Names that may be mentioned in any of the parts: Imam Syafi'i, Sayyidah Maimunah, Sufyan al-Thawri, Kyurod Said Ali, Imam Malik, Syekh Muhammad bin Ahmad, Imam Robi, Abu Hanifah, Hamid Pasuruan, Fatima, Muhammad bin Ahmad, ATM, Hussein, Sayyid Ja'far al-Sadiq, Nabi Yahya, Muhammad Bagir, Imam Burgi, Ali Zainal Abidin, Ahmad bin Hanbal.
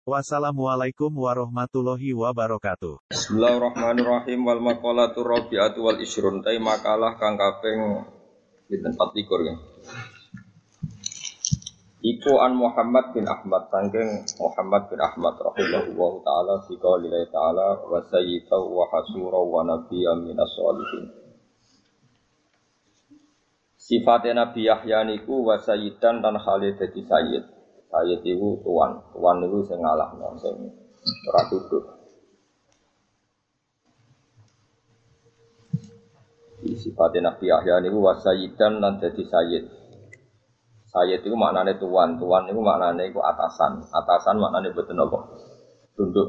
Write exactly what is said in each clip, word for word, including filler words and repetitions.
Wassalamualaikum warahmatullahi wabarakatuh. Bismillahirrahmanirrahim. Wal maqalatur rabi'atu wal isyrun. Tapi makalah kang kaping pinten patlikur nggih. Iku an Muhammad bin Ahmad saking Muhammad bin Ahmad rahimahullahu taala fi qouli ta'ala wa sayyidaw wa hasura wa nabiyyan minas sholihin. Sifatnya Nabi Yahya niku wa sayyidan dan khalid dadi sayyid. Sayyid itu tuan, tuan itu saya ngalah, saya berat duduk. Sifatnya Nabi Yahya itu wasayyidan dan jadi sayyid. Sayyid itu maknanya tuan, tuan itu maknanya itu atasan. Atasan maknanya bukan apa? Tunduk.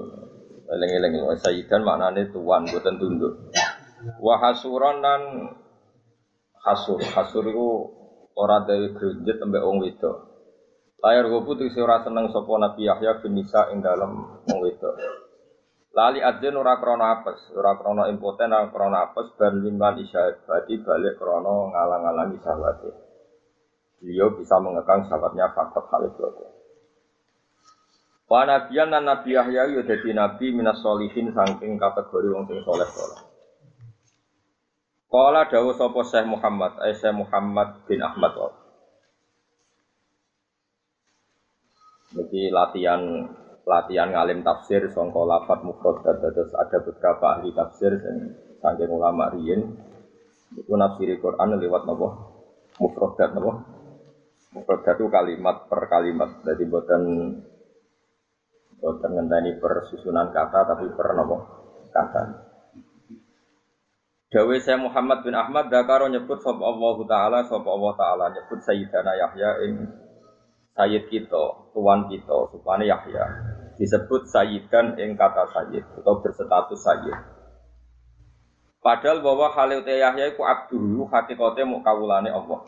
Eleng-eleng, wasayyidan maknanya tuan, bukan tunduk. Wahasuran dan hasur. Hasur itu orang dari gerunjet sampai orang wedok. Layar gobu itu isi orang seneng sopo Nabi Yahya bin Nisa yang dalam mengwedok. Lali adzin ora krono apes, ora krono impoten, ora krono apes, dan liman isyahbati balik krono ngalang-alangi sahabatnya. Beliau bisa mengekang sahabatnya faktor Khalid Logo. Wa nabiyan dan Nabi Yahya ya dadi Nabi minas sholihin saking kategori wong sing soleh-soleh. Kala dawuh sopo Syekh Muhammad, eh Syekh Muhammad bin Ahmad. Jadi latihan latihan ngalim tafsir songko lafadz mufradat, terus ada beberapa ahli tafsir dan sanggeng ulama riyin itu nafsiri Quran lewat napa mufradat napa mufradat itu kalimat per kalimat, jadi boten boten ngenteni persusunan kata tapi per napa kata. Dawe Syekh Muhammad bin Ahmad dakaro nyebut sapa Allah taala sapa Allah taala nyebut Sayyidana Yahya ing Sayyid kita, tuan kita, supaya Yahya disebut Sayyidan yang kata Sayyid atau berstatus Sayyid. Padahal bahwa Khalid Yahya itu abduhu hakikate mau kawulane Allah.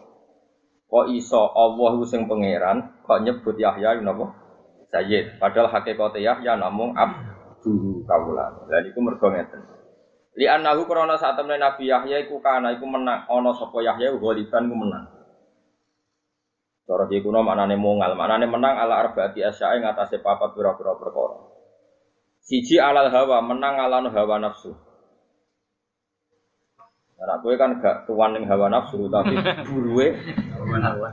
Kok iso Allah itu yang pangeran, kok nyebut Yahya itu apa? Sayyid. Padahal hakikate Yahya namung abduhu kawulane. Lha niku mergo ngeten. Li annahu krana sak temene Nabi Yahya iku kana iku menang ana sapa Yahya ghaliban ku menang. Cara iki kuno maknane mungal, maknane menang ala arbaati asyae ngatasé papat pira-pira perkara. Siji alal hawa, menang ala hawa nafsu. Nek kowe kan gak tuan ning hawa nafsu tapi buruhe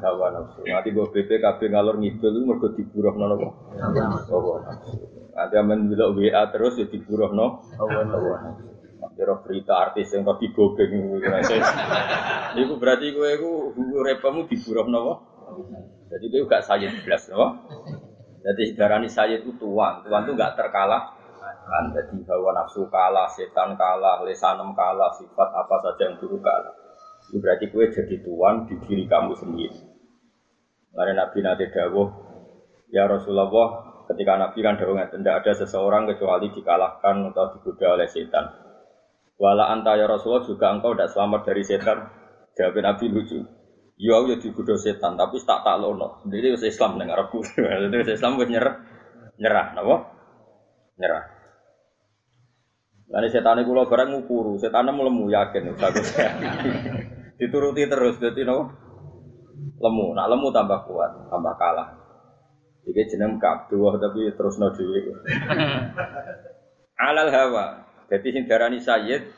hawa nafsu. Nanti go B P K B ngalor ngidul iku mergo diburuhno apa? Hawa nafsu. Nanti amen delok W A terus ya diburuhno hawa nafsu. Kira berita artis yang tadi gogeng itu berarti kowe iku repamu diburuhno apa? Jadi itu enggak sayyid belas, loh. Jadi darani sayyid itu tuan, tuan itu enggak terkalah. Kan jadi hawa nafsu kalah, setan kalah, lesanem kalah, sifat apa saja yang buruk kalah. Itu berarti kowe jadi tuan di diri kamu sendiri. Karena Nabi nate dawuh, ya Rasulullah, ketika Nabi kan dawuh ngaten, tidak ada seseorang kecuali dikalahkan atau digoda oleh setan. Wala anta ya Rasulullah, juga engkau tidak selamat dari setan. Jawab Nabi lucu. Ya aku jadi gudo setan, tapi tak tak lono. Jadi wis Islam nang Arabku. Jadi wis Islam wis nyerah, nyerah, napa? Nyerah. Lan setan iku lho barang ngukuru, setan lemu yakin bagus. Dituruti terus dadi napa? Lemu, nak lemu tambah kuat, tambah kalah. Iki jeneng kabduh tapi terusno dhewe. Alal hawa. Dadi sing darani sayyid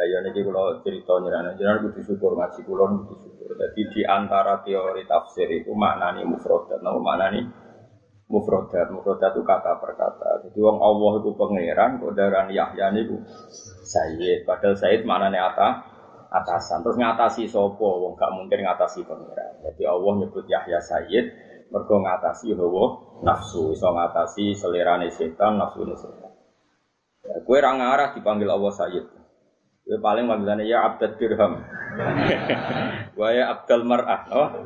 ayane iki kula crito nyirana jenengan kudu syukur ngaji kula kudu syukur. Dadi di antara teori tafsir iku maknane mufradat, napa maknane mufradat. Mufradat itu kata per kata. Dadi wong Allah iku pangeran, kok darani Yahya niku sayyid. Padahal sayyid maknane atas, atasan. Terus ngatasi sapa? Wong gak mungkin ngatasi pangeran. Dadi Allah nyebut Yahya sayyid mergo ngatasi hawa nafsu, iso ngatasi selirane setan, nafsune setan. Ya kowe ra ngarah dipanggil Allah sayyid. Ya paling panggilannya ya abdad dirham wa ya abdal mar'ah oh.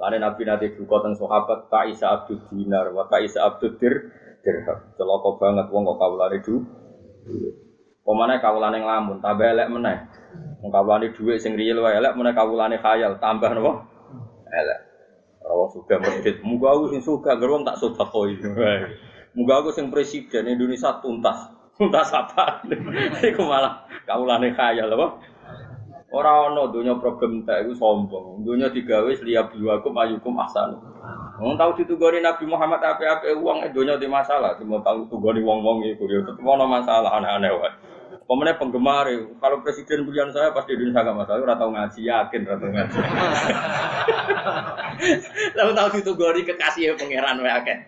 Lalu Nabi nanti buka tentang sahabat ta'isa abdud dinar wa ta'isa abdud dir dirham celaka banget wong kok kawulane du Pemane kawulane nglamun, tambah elek meneh. Wong kawulane dhuwit sing riil wae elek meneh kawulane khayal, tambah napa? Elek. Ora wong sugih medhit, muga aku sing sugih gerung tak sedekoi. Muga aku sing presiden Indonesia tuntas. Tuntas apa? Iku malah kawulane khayal apa? Ora ana donya problem tak iku sombong. Donya digawe liya biwakum ayukum ahsan. Wong tau ditugori Nabi Muhammad ape-ape wong donya di masalah, cuma tau tugori wong-wong iku yo tetep ana masalah aneh-aneh wae. Pemene penggemar, kalau presiden pilihan saya pasti Indonesia enggak masalah, ora tau ngaji yakin ora tau ngaji. Lah tau ditugori kekasih pangeran wae akeh.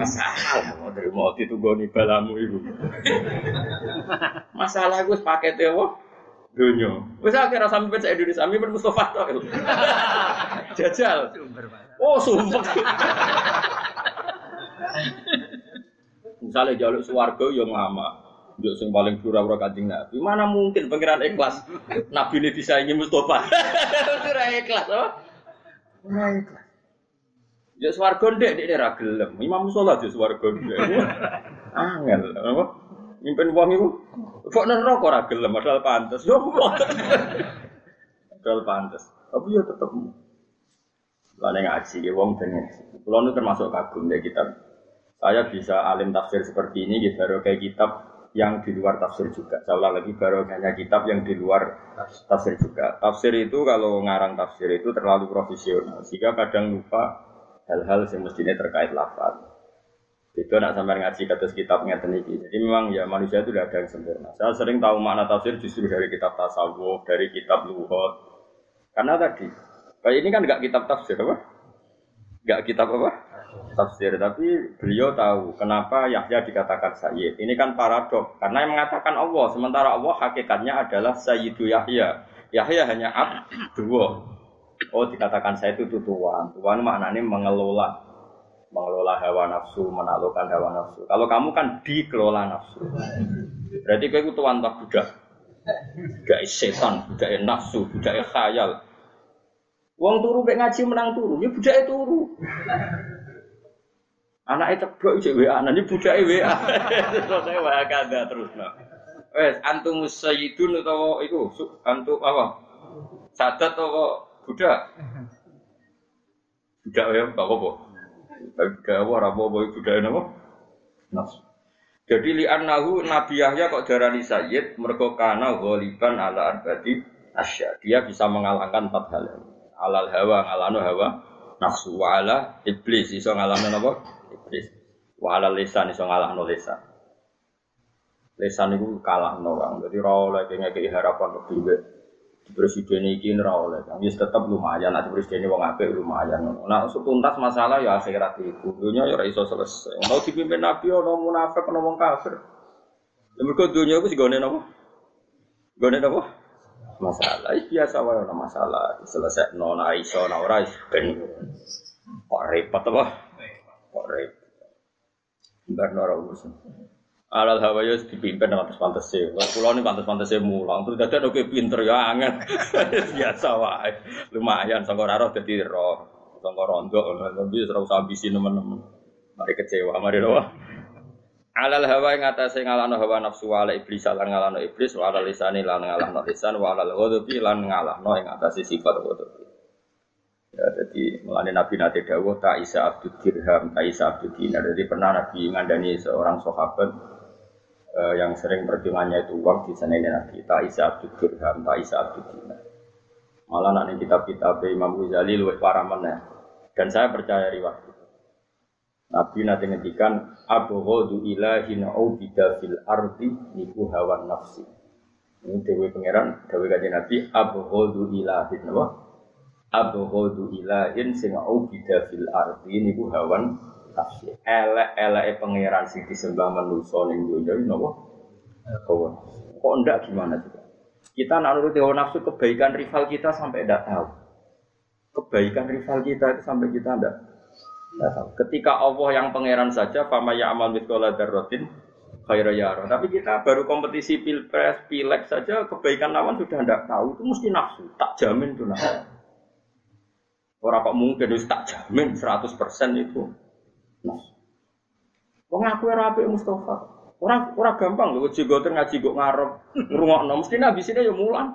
Masalah mau terima ditugori balamu iku. Masalah iku pakete wae dunia. Wes akeh ra sampe sak Indonesia, sampe Mustafa tok. Jajal. Oh, sumpek. Misale jaluk swarga ya lama. Njuk sing paling pura-pura Kanjeng Nabi. Mana mungkin pangeran ikhlas. Nabi ini disaingi Mustafa. Ora ikhlas, oh. Ora ikhlas. Ya swarga ndek ndek ra gelem. Imam sholat ya swarga ndek. Angel, apa? Nyimpen uang itu, kok neraka ora gelem, padahal pantes. Yo boten. Padahal pantes. Tapi yo tetep. Lah nek ngaji ki wong dene. Kula nu termasuk kagum nek kitab. Saya bisa alim tafsir seperti ini ya baru kayak kitab yang di luar tafsir juga. Seolah lagi baru hanya kitab yang di luar tafsir juga. Tafsir itu kalau ngarang tafsir itu terlalu profesional. Sehingga kadang lupa hal-hal yang mestinya terkait lafaz. Itu nak sampai ngaji kados kitab ngeten iki. Jadi memang ya manusia itu tidak ada yang sempurna. Saya sering tahu makna tafsir justru dari kitab tasawuf, dari kitab lughat. Karena tadi, kayak ini kan enggak kitab tafsir apa? Enggak kitab apa? Tafsir, tapi beliau tahu kenapa Yahya dikatakan sayyid. Ini kan paradok. Karena yang mengatakan Allah, sementara Allah hakikatnya adalah sayyidu Yahya. Yahya hanya abduh. Oh, dikatakan saya itu tuan. Tuan maknanya mengelola. Mengelola hawa nafsu, menaklukkan hawa nafsu. Kalau kamu kan dikelola nafsu. Berarti kowe iku tuan tak budak. Budak setan, budak nafsu, budak khayal. Wong turu mek ngaji menang turu, ya budake turu. Anake ceblok jek W A, nang budake W A. Terus wae kada terusno. Wes antum sayyidun utawa iku antum apa? Sadat utawa budak? Budak ya enggak apa-apa. Gawa rapopo budaya napa? Nafsu. Jadi li'annahu Nabi Yahya kok darani sayyid mergo kana ghaliban ala arbati asya. Dia bisa mengalahkan empat hal. Alal hawa ngalahno hawa nafsu wa ala iblis iso ngalahno napa? Iblis. Wa ala lisan iso ngalahno lisan. Lisan iku kalahno wong. Dadi ra oleh ngekeki harapan dhewe. Presiden iki ora oleh, wis tetep lumayan nek presiden wong apik lumayan. Nah, tuntas masalah ya akhirat iku. Dunya ya ora iso selesai. Ono dipimpin nabi ono munafik ono wong kafir. Ya mergo dunya iku sigone napa? Gone napa? Masalah biasa wae ono masalah, diselesaikno nek iso nek ora ben kok repot apa? Kok repot. Ndang ora urusan. Alal hawa yo dipimpin nang atas pantese. Kulo niku pantes-pantese mulang. Terus dadak oke pinter ya angen. Biasa wae. Lumayan sangko ora roh dadi roh. Sangko rondok tapi ora usah ambisi nemen-nemen. Mari kecewa mari lho. Alal hawa ing atase ngalahno hawa nafsu ala iblis lan ngalahno iblis wa ala lisani lan ngalahno lisan wa ala ghadhabi lan ngalahno ing atase sifat ghadhab. Ya jadi melalui Nabi Nabi Dawuh tak isa abdul dirham tak isa abdul dinar. Jadi pernah Nabi ngandani seorang sahabat Uh, yang sering perjuangannya itu uang di sana ini nabi tak isa abdul dirham tak isa abdul dinar. Malah nak nih kitab-kitab Imam Buzani luwih parah meneh. Dan saya percaya riwayat itu. Nabi nanti ngendikan abghadu ilahin ubida fil ardi niku hawa nafsi. Ini dewe pangeran, dewe kanjeng Nabi abghadu ilahin wa abghadu ilahin sing ubida fil ardi niku hawa nafsi. Elek-eleke pangeran sing disembah manusa ning donya napa? Hawa. Kok ndak gimana juga. Kita nak nuruti hawa nafsu kebaikan rival kita sampai ndak tahu. Kebaikan rival kita itu sampai kita ndak ndak tahu. Ketika Allah yang pangeran saja fama ya'mal mithqala dzarratin khairan yarah. Tapi kita baru kompetisi pilpres, pileg saja kebaikan lawan sudah ndak tahu. Itu mesti nafsu, tak jamin itu nafsu. Orang kok mungkin wis tak jamin seratus persen itu. Wong aku ora apik Mustofa. Orang orang gampang loh, jigoter ngaji kok ngarep, ngrungokno. Mesti ambisine ya mulang.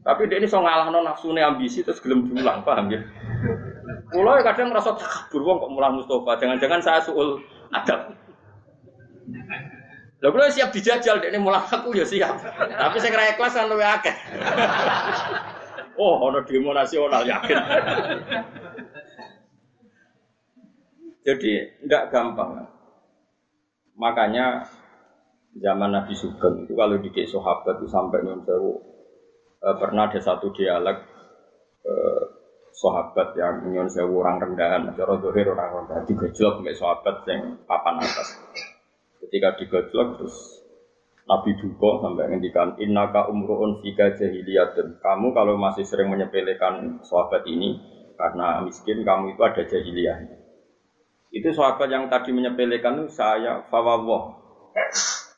Tapi dia ini so ngalahno nafsune ambisi terus gelem diulang, paham ya? Kula kadang ngerasa takabur wong kok mulang Mustafa, jangan-jangan saya suul adab. Lah kula siap dijajal, dia ini mulang aku ya siap. Tapi sing ra ikhlas kan luwe akeh. Oh, ana demo nasional yakin. Jadi tidak gampang. Makanya zaman Nabi Sugeng itu kalau dikek sahabat itu sampai nyuwun sewu eh, pernah ada satu dialek eh, sahabat yang nyuwun sewu orang rendahan, cara zahir orang rendahan digejlok mek sahabat yang papan atas. Ketika digejlok terus Nabi duka sampai ngendikan innaka umruun fika jahiliyatun. Kamu kalau masih sering menyepelekan sahabat ini karena miskin kamu itu ada jahiliyah. Itu sahabat yang tadi menyepelekan itu saya fawawah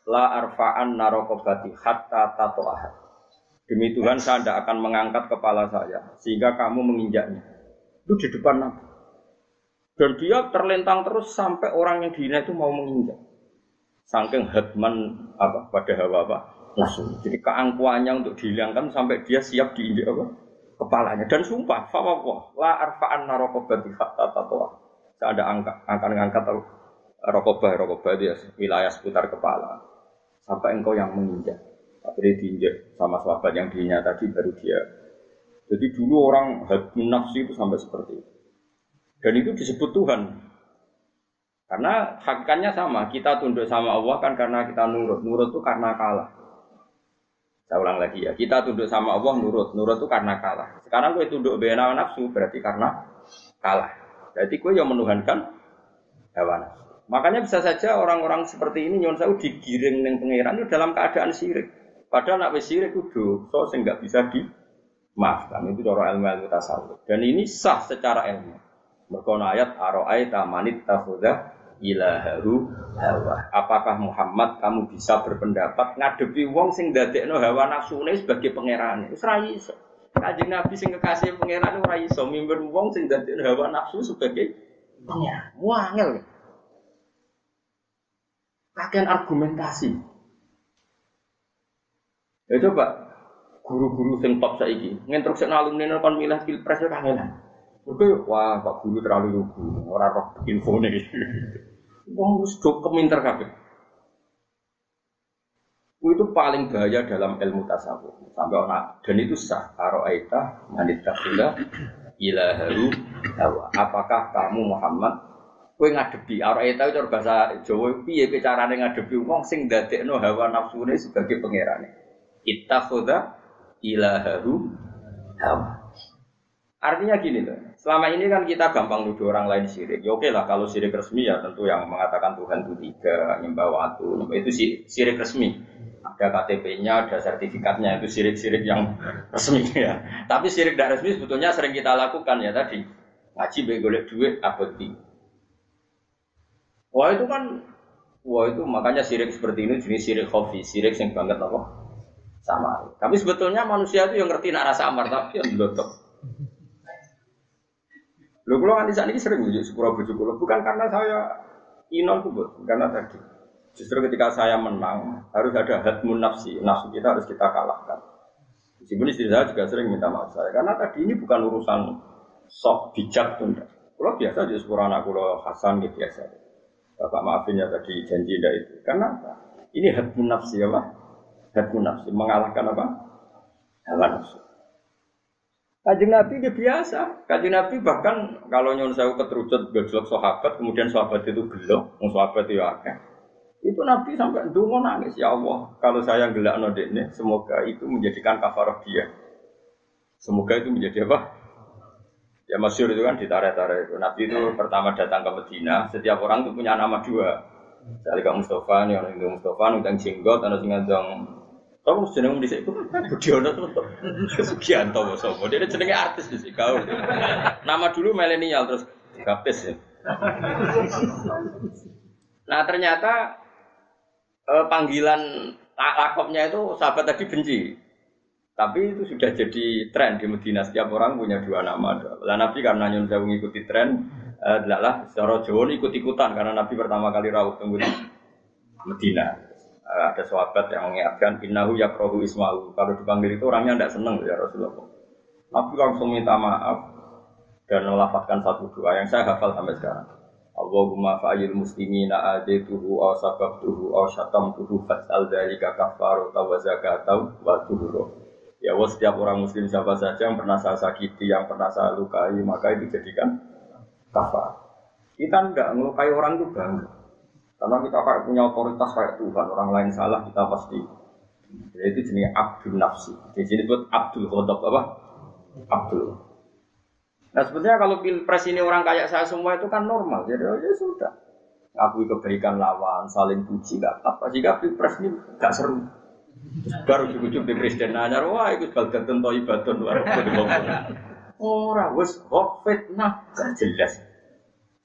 la arfa'an narokobati hatta tato'ahat. Demi Tuhan saya tidak akan mengangkat kepala saya sehingga kamu menginjaknya. Itu di depan Nabi. Dan dia terlentang terus sampai orang yang dihina itu mau menginjak. Saking hadman apa pada hawa apa langsung. Jadi keangkuhannya untuk dihilangkan sampai dia siap diinjak apa kepalanya. Dan sumpah fawawah la arfa'an narokobati hatta tato'ahat. Saya ada angkat-angkat rokobah-rokobah itu ya, wilayah seputar kepala. Sampai engkau yang menginjak. Tapi diinjak sama sahabat yang dirinya tadi baru dia. Jadi dulu orang hadun nafsi itu sampai seperti itu. Dan itu disebut Tuhan. Karena hakikatnya sama, kita tunduk sama Allah kan karena kita nurut. Nurut itu karena kalah. Saya ulang lagi ya, kita tunduk sama Allah nurut. Nurut itu karena kalah. Sekarang gue tunduk bena nafsu berarti karena kalah. Jadi gue yang menuhankan hewan. Makanya bisa saja orang-orang seperti ini nyon saya digiring dengan pangeran itu dalam keadaan syirik. Padahal nak wis syirik kudu so sing enggak bisa dimaafkan. Itu cara ilmu tasawuf. Dan ini sah secara ilmu. Mergo ayat ara'aita manit takhudha ilahahu hawa. Apakah Muhammad kamu bisa berpendapat ngadepi wong sing ndadekno hawa nafsune sebagai pangeran? Wis ra iso. Kanjeng Nabi sing kekasih pangeran ora iso mimber wong sing dadi hawa nafsu sebagai pangeran. Muangel. Pakaian argumentasi. Ya coba guru-guru sing top saiki, nginstruksi alumni kon milih pilpres ora kangelan. Mergo wah Pak Guru terlalu lugu, ora roh infone iki. Wong wis do keminter kabeh. Itu paling bahaya dalam ilmu tasawuf. Sampai orang dan itu sah. Aro'aita manitakhila ilaharu hawa. Apakah kamu Muhammad kowe ngadepi aro'aita itu bahasa Jawa piye carane ngadepi wong sing ndadekno hawa nafsune sebagai pangerane? Ittakhudha ilaharu hawa. Artinya gini loh. Selama ini kan kita gampang nuduh orang lain syirik. Ya oke lah kalau syirik resmi ya tentu yang mengatakan Tuhan itu tiga, nyembah watu, itu syirik resmi. Ada K T P-nya, ada sertifikatnya, itu syirik-syirik yang resmi ya. Tapi syirik tidak resmi sebetulnya sering kita lakukan ya tadi. Ngaji mbek golek duit abadi. Wah itu kan wah itu makanya syirik seperti ini jenis syirik khafi, syirik sing banget apa? Samar. Tapi sebetulnya manusia itu yang ngerti nak rasa amar tapi yang blotok. Lho kula nganti sakniki sering ngunjuk sepura bojo kula bukan karena saya inon kumpul, karena tadi justru ketika saya menang harus ada hadmun nafsi, nafsu kita harus kita kalahkan. Meskipun istri saya juga sering minta maaf saya karena tadi ini bukan urusan sok bijak tunda. Kula biasa njuk sepura anak kula Hasan gitu biasa. Bapak maafin ya tadi janji ndak itu. Karena apa? Ini hadmun nafsi ya, Pak. Hadmun nafsi mengalahkan apa? Hawa nafsu. Kanjeng Nabi dia biasa. Kanjeng Nabi bahkan kalau nyon saya keterucut gejlok sahabat, kemudian sahabat itu gelok, wong sahabat itu akeh. Itu Nabi sampai ndonga nangis, ya Allah, kalau saya gelakno dekne, semoga itu menjadikan kafarah dia. Semoga itu menjadi apa? Ya masyhur itu kan ditarik-tarik. Nabi itu pertama datang ke Medina, setiap orang itu punya nama dua. Misalnya Kak Mustafa, ya orang Mustafa, orang jenggot, orang singgang. Kamu harus jeneng di sini, Budiono itu kesugihan tau sama, dia jenengnya artis di sini, kau nama dulu milenial, terus gapes ya. Nah ternyata eh, panggilan lakopnya itu sahabat tadi benci. Tapi itu sudah jadi tren di Medina, setiap orang punya dua nama. Lah Nabi karena nyun saya mengikuti tren, eh, lah secara Jawa ikut-ikutan, karena Nabi pertama kali rawuh tunggu Medina. Ada sahabat yang mengingatkan innahu yakrahu ismahu. Kalau dipanggil itu orangnya tidak senang ya Rasulullah. Nabi langsung minta maaf dan melafazkan satu doa yang saya hafal sampai sekarang. Allahumma fa'il muslimina a'adituhu aw sababtuhu aw syatamtuhu fas'al dzalika kafarata wa zakatan wa tuhur. Ya Allah, setiap orang muslim siapa saja yang pernah saya sakiti, yang pernah saya lukai, maka itu dijadikan kafar. Kita tidak melukai orang itu bangga, karena kita kayak punya otoritas kayak Tuhan. Orang lain salah kita pasti. Jadi itu jenis abdul nafsi. Di sini buat abdul ghadab apa? Abdul. Nah sebetulnya kalau pilpres ini orang kayak saya semua itu kan normal. Jadi oh, ya sudah, akui kebaikan lawan, saling puji, gak apa-apa. Jika pilpres ini gak seru, baru cukup di presiden nanya, wah itu sebagai tentu ibadah orang wes hok fitnah, gak jelas.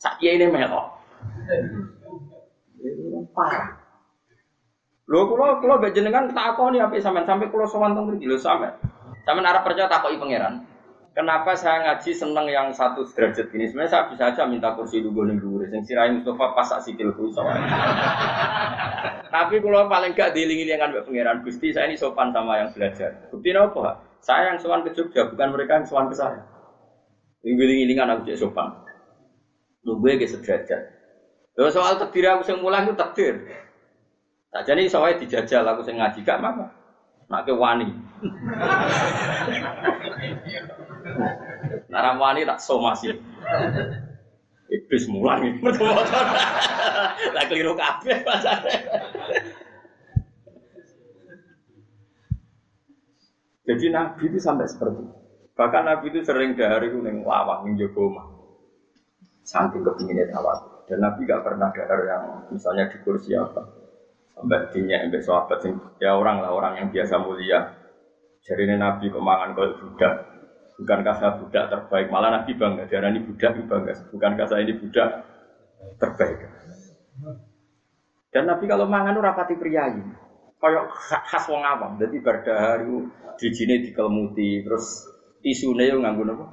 Sakya ini melok, parah. Lo kalau kalau bejenengan tak aku nih sampai sampai sampai kalau sowan tentang dulu sampai sampai arah percaya takoi pangeran. Kenapa saya ngaji seneng yang satu derajat ini? Sebenarnya saya bisa aja minta kursi dugo nengguris yang sirahi Mustafa pasak sikilku sama. Tapi kalau paling gak dilingin dengan pangeran Gusti, saya ini sopan sama yang belajar. Bukti apa? Saya yang sowan ke Jogja, bukan mereka yang sowan ke saya. Lingilingan aku cek sopan. Lu gue gak sederajat. Lalu soal takdir aku yang mulai itu takdir. Tak jadi soalnya dijajal aku yang ngaji gak apa-apa. Nak ke wani. Nara wani tak somasi. Iblis mulai bertemu-temu. Tak keliru kabeh pasane. Jadi Nabi itu sampai seperti itu. Bahkan Nabi itu sering dahar iku ning lawang ning jaga omah. Saking kepinginnya awak. Dan Nabi enggak pernah dahar yang misalnya di kursi apa. Sampai dinya sampai sahabat sing ya orang lah orang yang biasa mulia. Jarine Nabi kok mangan koyo budak. Bukankah saya budak terbaik? Malah Nabi bangga, diarani budak itu bangga. Bukankah saya ini budak terbaik? Dan Nabi kalau mangan itu rapati priayi. Kayak khas wong awam. Jadi berdahar itu dijine dikelmuti, terus tisune yo nganggo napa?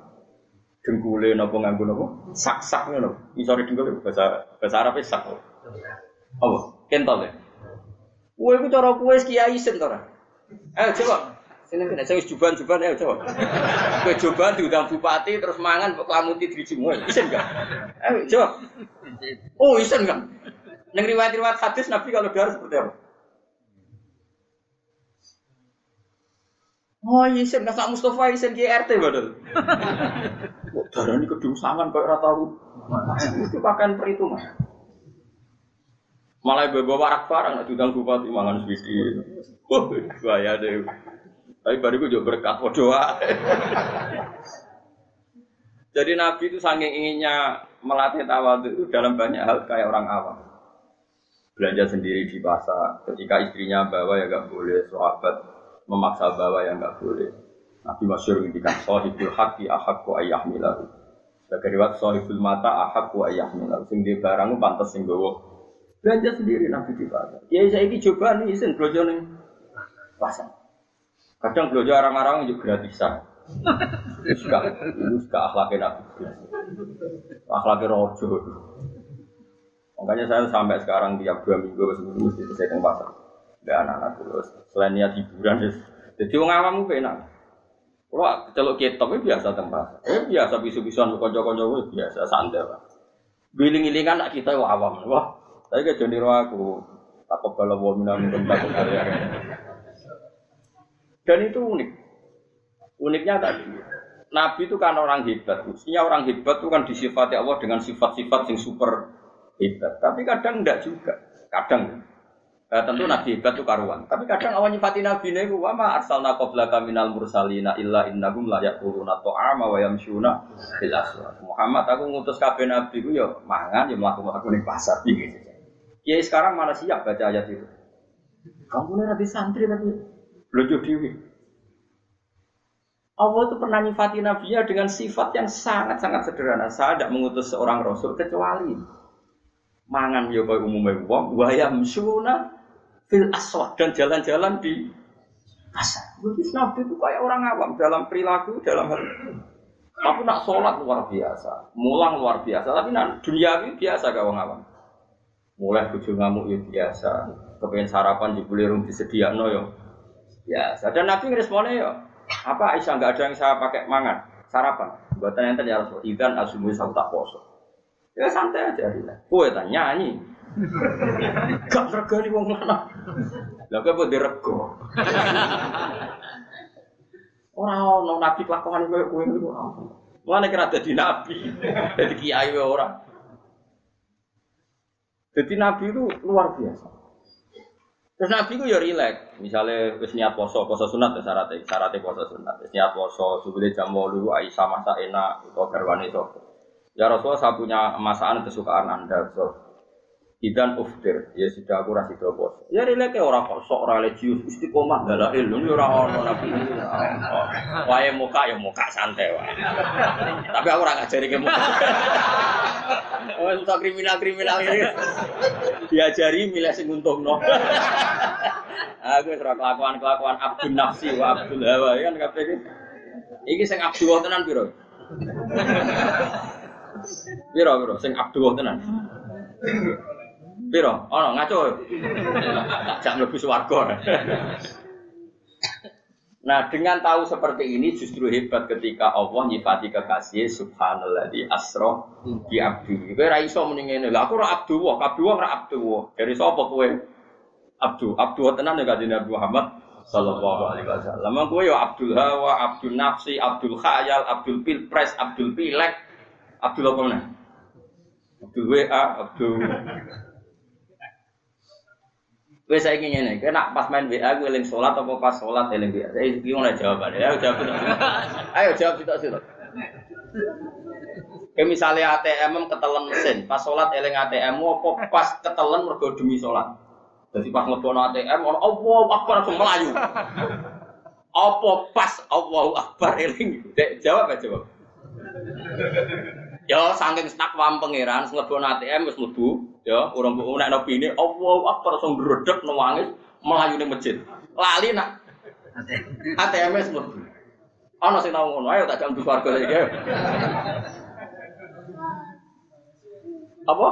Dengkule napa nganggo napa? Sak-sak ngono. Isore dengkul bahasa bahasa Arabe sak. Apa? Kentol ya. Kowe iku cara kowe kiai sen to ora? Ayo coba. Sini kena saya juban-juban ya coba. Ke juban diundang bupati terus mangan kok lamuti dijemur. Isen enggak? Eh coba. Oh isen enggak? Nang riwayat-riwayat hadis Nabi kalau dahar seperti apa? Oh isen enggak sak Mustafa isen G R T padahal. Kok darani kedungsangan kok ora tau. Itu pakan perhitungan. Malah bawa rak barang diundang bupati mangan suwiti. Oh bahaya deh. Tapi bariku juga berkat doa. Jadi Nabi itu saking inginnya melatih tawadhu itu dalam banyak hal kayak orang awam. Belanja sendiri di pasar, ketika istrinya bawa ya enggak boleh, sahabat memaksa bawa ya enggak boleh. Nabi masyhur ngendikan sahibul haqi ahaqqu ayyahmilahu. Sebagai riwayat sahibul mata ahaqqu ayyahmilahu. Sing dhewe barang pantes sing nggawa. Belanja sendiri Nabi di pasar. Ya saiki coba nih isin blanja ning pasar. Kadang belanja orang-orang juga gratisan. Terus gak, terus gak akhlaknya Nabi. Akhlaknya rojo. Makanya saya sampai sekarang tiap dua minggu sebelum itu saya ke pasar. Ada anak-anak terus. Selain niat hiburan, terus. Jadi orang awam itu enak. Kalau celok kitab itu biasa tempat. Eh biasa bisu-bisuan kocok-kocok itu biasa santai. Giling-gilingan nak kita awam. Wah, saya ke jendela aku. Takut kalau mau minum tempat saya. Dan itu unik. Uniknya tadi, Nabi itu kan orang hebat. Mestinya orang hebat itu kan disifati Allah dengan sifat-sifat yang super hebat. Tapi kadang enggak juga. Kadang. Eh, tentu Nabi hebat itu karuan. Tapi kadang Allah nyifati Nabi ini, wa ma arsalna qablaka minal mursalina illa innahum la yaquluna ta'ama wa yamshuna fil aswaq. Muhammad, aku ngutus kabeh Nabi ku ya mangan, ya mlaku-mlaku ning pasar iki. Kiai sekarang mana siap baca ayat itu? Kamu ini Nabi santri tapi belajar dewi. Allah itu pernah nyifati nabinya dengan sifat yang sangat-sangat sederhana. Saya tidak mengutus seorang rasul kecuali mangan ya kaya umumnya wong, wa yamshuna fil aswaq dan jalan-jalan di pasar. Jadi Nabi itu kayak orang awam dalam perilaku, dalam hal. Tapi nak sholat luar biasa, mulang luar biasa. Tapi nak duniawi biasa kayak orang awam. Mulai bojo ngamuk ya biasa. kepengen sarapan jebule rum disediakno yo. Ya, ada Nabi ngrespone yo. Apa Aisyah enggak ada yang saya pakai mangan sarapan. Mboten enten ya Rasul. Idzan asmu saya tak poso. Ya santai aja rene. Kowe ta nyanyi. Gak regani wong lanang. Lah kowe mbok dirego. Ora ono Nabi kelakuan koyo kowe niku ora ono. Mulane kira dadi nabi, dadi kiai wae ora. Dadi nabi itu luar biasa. Terus nabi ku ya rileks. Misale wis niat poso, poso sunat ya syaraté, syaraté poso sunat. Wis niat poso, subuhe jam delapan Aisyah masak enak, kok garwane iso. Ya Rasulullah, saya punya masakan kesukaan Anda, Rasul. Idan uftir, ya sudah aku rasi do poso. Ya rileks ora poso, ora religius, istiqomah dalil lho ora ono nabi. Wae muka ya muka santai wae. Tapi aku ora ngajari ke muka. Oh, sudah kriminal-kriminal ini. Diajari milih sing nguntungno. Aku wis ora kelakuan-kelakuan abdun nafsi wa abdul hawa kan kabeh iki. Iki sing abduh tenan piro? Piro piro sing abduh tenan. Piro? Ono ngaco. Jak mlebu swarga. Nah, dengan tahu seperti ini justru hebat ketika Allah nyifati kekasih subhanalladzi asra bi abdi. Kowe ra iso muni ngene. Lah aku ra abdu, kabeh wong ra abdu. Dari sapa kowe? Abdu. Abdu tenan ya Kanjeng Nabi Muhammad sallallahu alaihi wasallam. Lah kowe ya abdul hawa, abdul nafsi, abdul khayal, abdul pilpres, abdul pilek, abdul apa meneh? Abdul W A, abdul. Kowe saiki ngene, kowe nak pas main W A kowe eling salat apa pas salat eling W A? Saiki iki ngono jawabane. Ayo jawab. Ayo jawab sitok sira. Kayak misale A T M ketelen mesin, pas salat eling A T M apa pas ketelen mergo demi salat. Dadi pas mlebono A T M ono Allahu Akbar langsung melayu. Apa pas Allahu Akbar eling? Jawab aja, Bang. Ya saking takwa pangeran mlebono A T M wis mlebu. Ya, orang buku nak nabi ini, Allah akbar langsung gerodek, nangis, melayu di masjid. Lali nak, A T M S mesti. Oh, nasi naungun, ayo tak jambu warga lagi. Apa?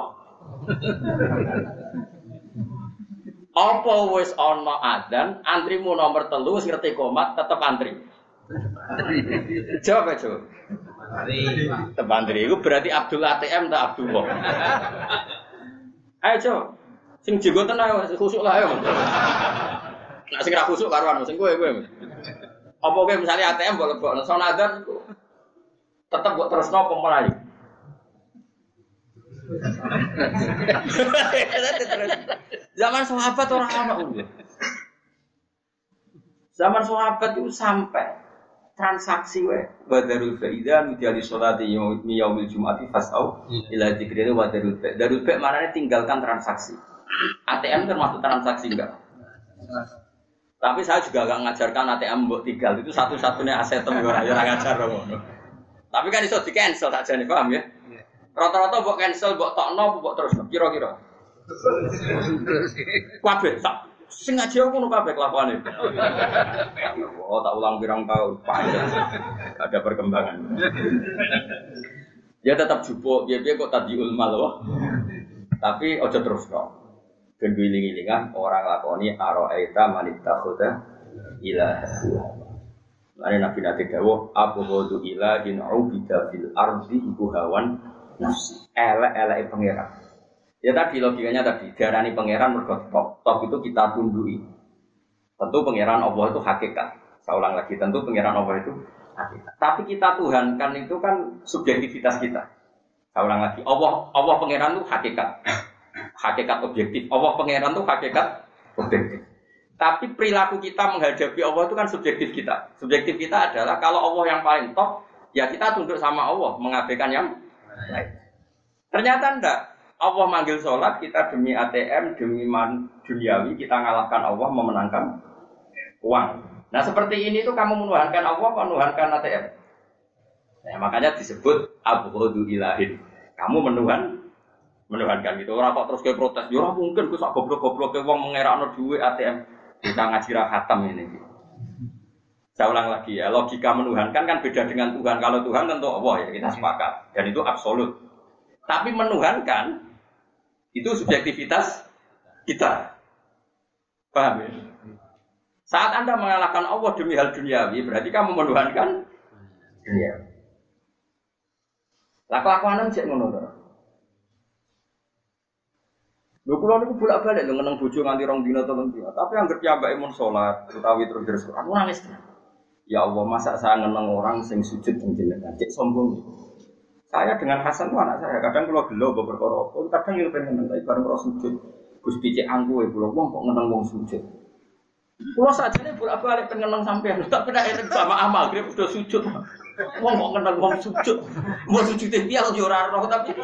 Apa wes ono adan, antrimu nomor telu, ngerti komat, tetap antri. Jawab aja. Tetap antri. Itu berarti Abdul A T M tak Abdul Bob. Ayo coba, sing jigoten ayo, khusuk lah ayo. Nak sing ra khusuk karuan, sing kowe kowe. Apa kowe misalnya A T M mbok lebokno sono azan tetep mbok tresno apa melayu. Zaman sahabat ora ana ngono. Zaman sahabat itu sampai transaksi wae badarul faida mutiali salati yaumi yaumil jumati fasau ila dzikri wa darul faida darul faida maknane tinggalkan transaksi. A T M termasuk transaksi enggak? Tapi saya juga enggak ngajarkan A T M mbok tinggal itu satu-satunya aset wong ora ora ngajar ngono. Tapi kan iso di cancel sakjane paham ya? Rata-rata mbok cancel mbok tokno mbok terus kira-kira. Kabeh sak sengaja aku nukah baik lakukan itu. Oh tak ulang pirang tahun, panjang, ada perkembangan. Dia tetap jupuk, dia dia kok tadi ulma loh. Tapi ojo terus kok. Kegiling-gilingan orang lakoni aroaita manita kuda ilah. Lain nabi nabi dawoh abu bodu ilah bin aubida bil ardi ibu hawan nafsi elak elak pangeran. Ya tadi logikanya tadi darani pangeran mergo top. Top itu kita tundui. Tentu pangeran Allah itu hakikat. Saya ulang lagi, tentu pangeran Allah itu hakikat. Tapi kita tuhankan itu kan subjektivitas kita. Saya ulang lagi, Allah Allah pangeran itu hakikat. Hakikat objektif. Allah pangeran itu hakikat objektif. Tapi perilaku kita menghadapi Allah itu kan subjektif kita. Subjektif kita adalah kalau Allah yang paling top, ya kita tunduk sama Allah, mengabaikan yang lain. Ternyata enggak. Allah manggil sholat, kita demi A T M, demi man, duniawi, kita ngalahkan Allah, memenangkan uang. Nah seperti ini itu kamu menuhankan Allah, menuhankan A T M. Nah, makanya disebut abghadu ilahin. Kamu menuhan, menuhankan gitu. Orang kok terus kayak protes, ya orang mungkin aku goblok-goblok ke uang mengerakno duit A T M. Kita ngajira khatam ini. Saya ulang lagi ya, logika menuhankan kan beda dengan Tuhan. Kalau Tuhan tentu Allah ya, kita sepakat. Dan itu absolut. Tapi menuhankan itu subjektivitas kita. Paham ya? Saat Anda mengalahkan Allah demi hal duniawi, berarti kamu menuhankan dunia. Lah kelakuanan sik ngono to. Lho kula niku bolak-balik lho ngeneng bojo nganti rong dina to telung dina, tapi anggere piyambake mun salat utawi terus terus aku nangis tenan. Ya Allah, masa saya ngeneng orang sing sujud ning jenengan, cek sombong. Saya dengan Hasan itu anak saya, kadang kula gelo mbok perkara apa, kadang yo pengen ngeneng bareng karo sujud. Gusti cek angkuhe kula wong kok ngeneng wong sujud. Kula sajane bolak-balik pengen sampean, tapi nek ireng sama amal grep udah sujud. Wong kok kenal wong sujud. Wong sujud teh piye yo ora roh tapi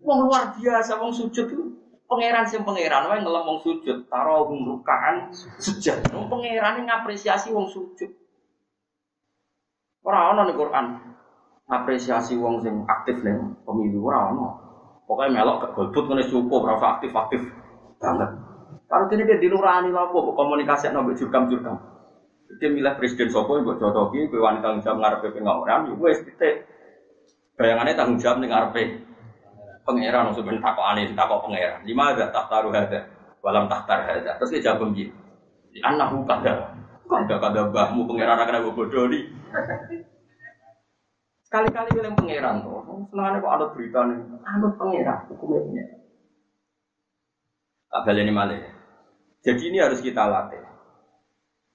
wong luar biasa wong sujud itu pangeran sing pangeran wae ngelem wong sujud, taro rukaan sujud. Wong pangerane ngapresiasi wong sujud. Ora ana ning Quran ngapresiasi wong sing aktif ning pemilu ora ana. Pokoke melok gak golput ngene cukup ora usah aktif-aktif banget. Karo dene dilurani lha opo komunikasi nek jurkam-jurkam. Dia milih presiden Sopo, buat jodohi, buat tanggung jawab ngarepe pengawaran, juga istiqte. Bayangannya tanggung jawab ngarepe pangeran, maksudnya takok aneh, takok pangeran. Lima ada tahtaruh ada, walam tahtar ada. Terus dia jawab begini, anakku kada, kada kada bahmu pangeran akan aku bodoli. Sekali-kali bilang pangeran tuh, senangnya kok ada berita nih, anut pangeran, hukumnya. Tak beli ni malih. Jadi ini harus kita latih.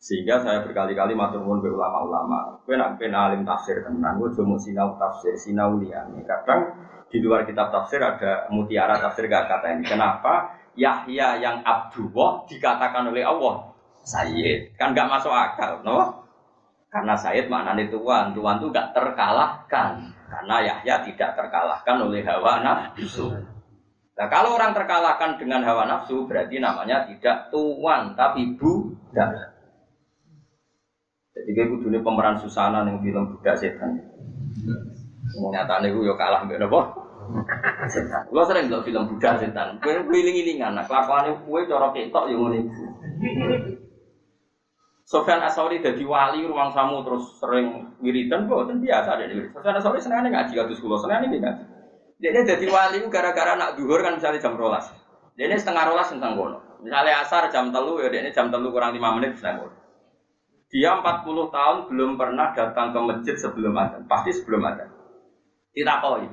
Sehingga saya berkali-kali matur nuwun kepada ulama-ulama. Kowe nek ben alim tafsir tenan, kowe aja mung sinau tafsir, sinau liyane. Kadang di luar kitab tafsir ada mutiara tafsir gak kata ini. Kenapa Yahya yang Abdullah dikatakan oleh Allah Sayyid? Kan gak masuk akal, no? Karena Sayyid maknane tuan, tuan itu gak terkalahkan. Karena Yahya tidak terkalahkan oleh hawa nafsu. Nah, kalau orang terkalahkan dengan hawa nafsu berarti namanya tidak tuan tapi budak. Jadi aku dulu pemeran Susana yang film budak setan. Nyatane aku yo kalah mbek napa? Setan. Kulo sering ndelok film budak setan. Kowe wiling-wilingan, kelakuane kowe cara ketok yo ngene iki. Sufyan al-Thawri dadi wali ruang samu terus sering wiridan mboten biasa dhewe. Sufyan al-Thawri senengane ngaji kados kula, senengane ngaji. Dene dadi wali gara-gara nak zuhur kan misalnya jam dua belas. Dene setengah dua belas nang kono. Misale asar jam tiga ya dene jam tiga kurang lima menit nang kono. Dia empat puluh tahun belum pernah datang ke masjid sebelum azan, pasti sebelum azan. Ditakoi.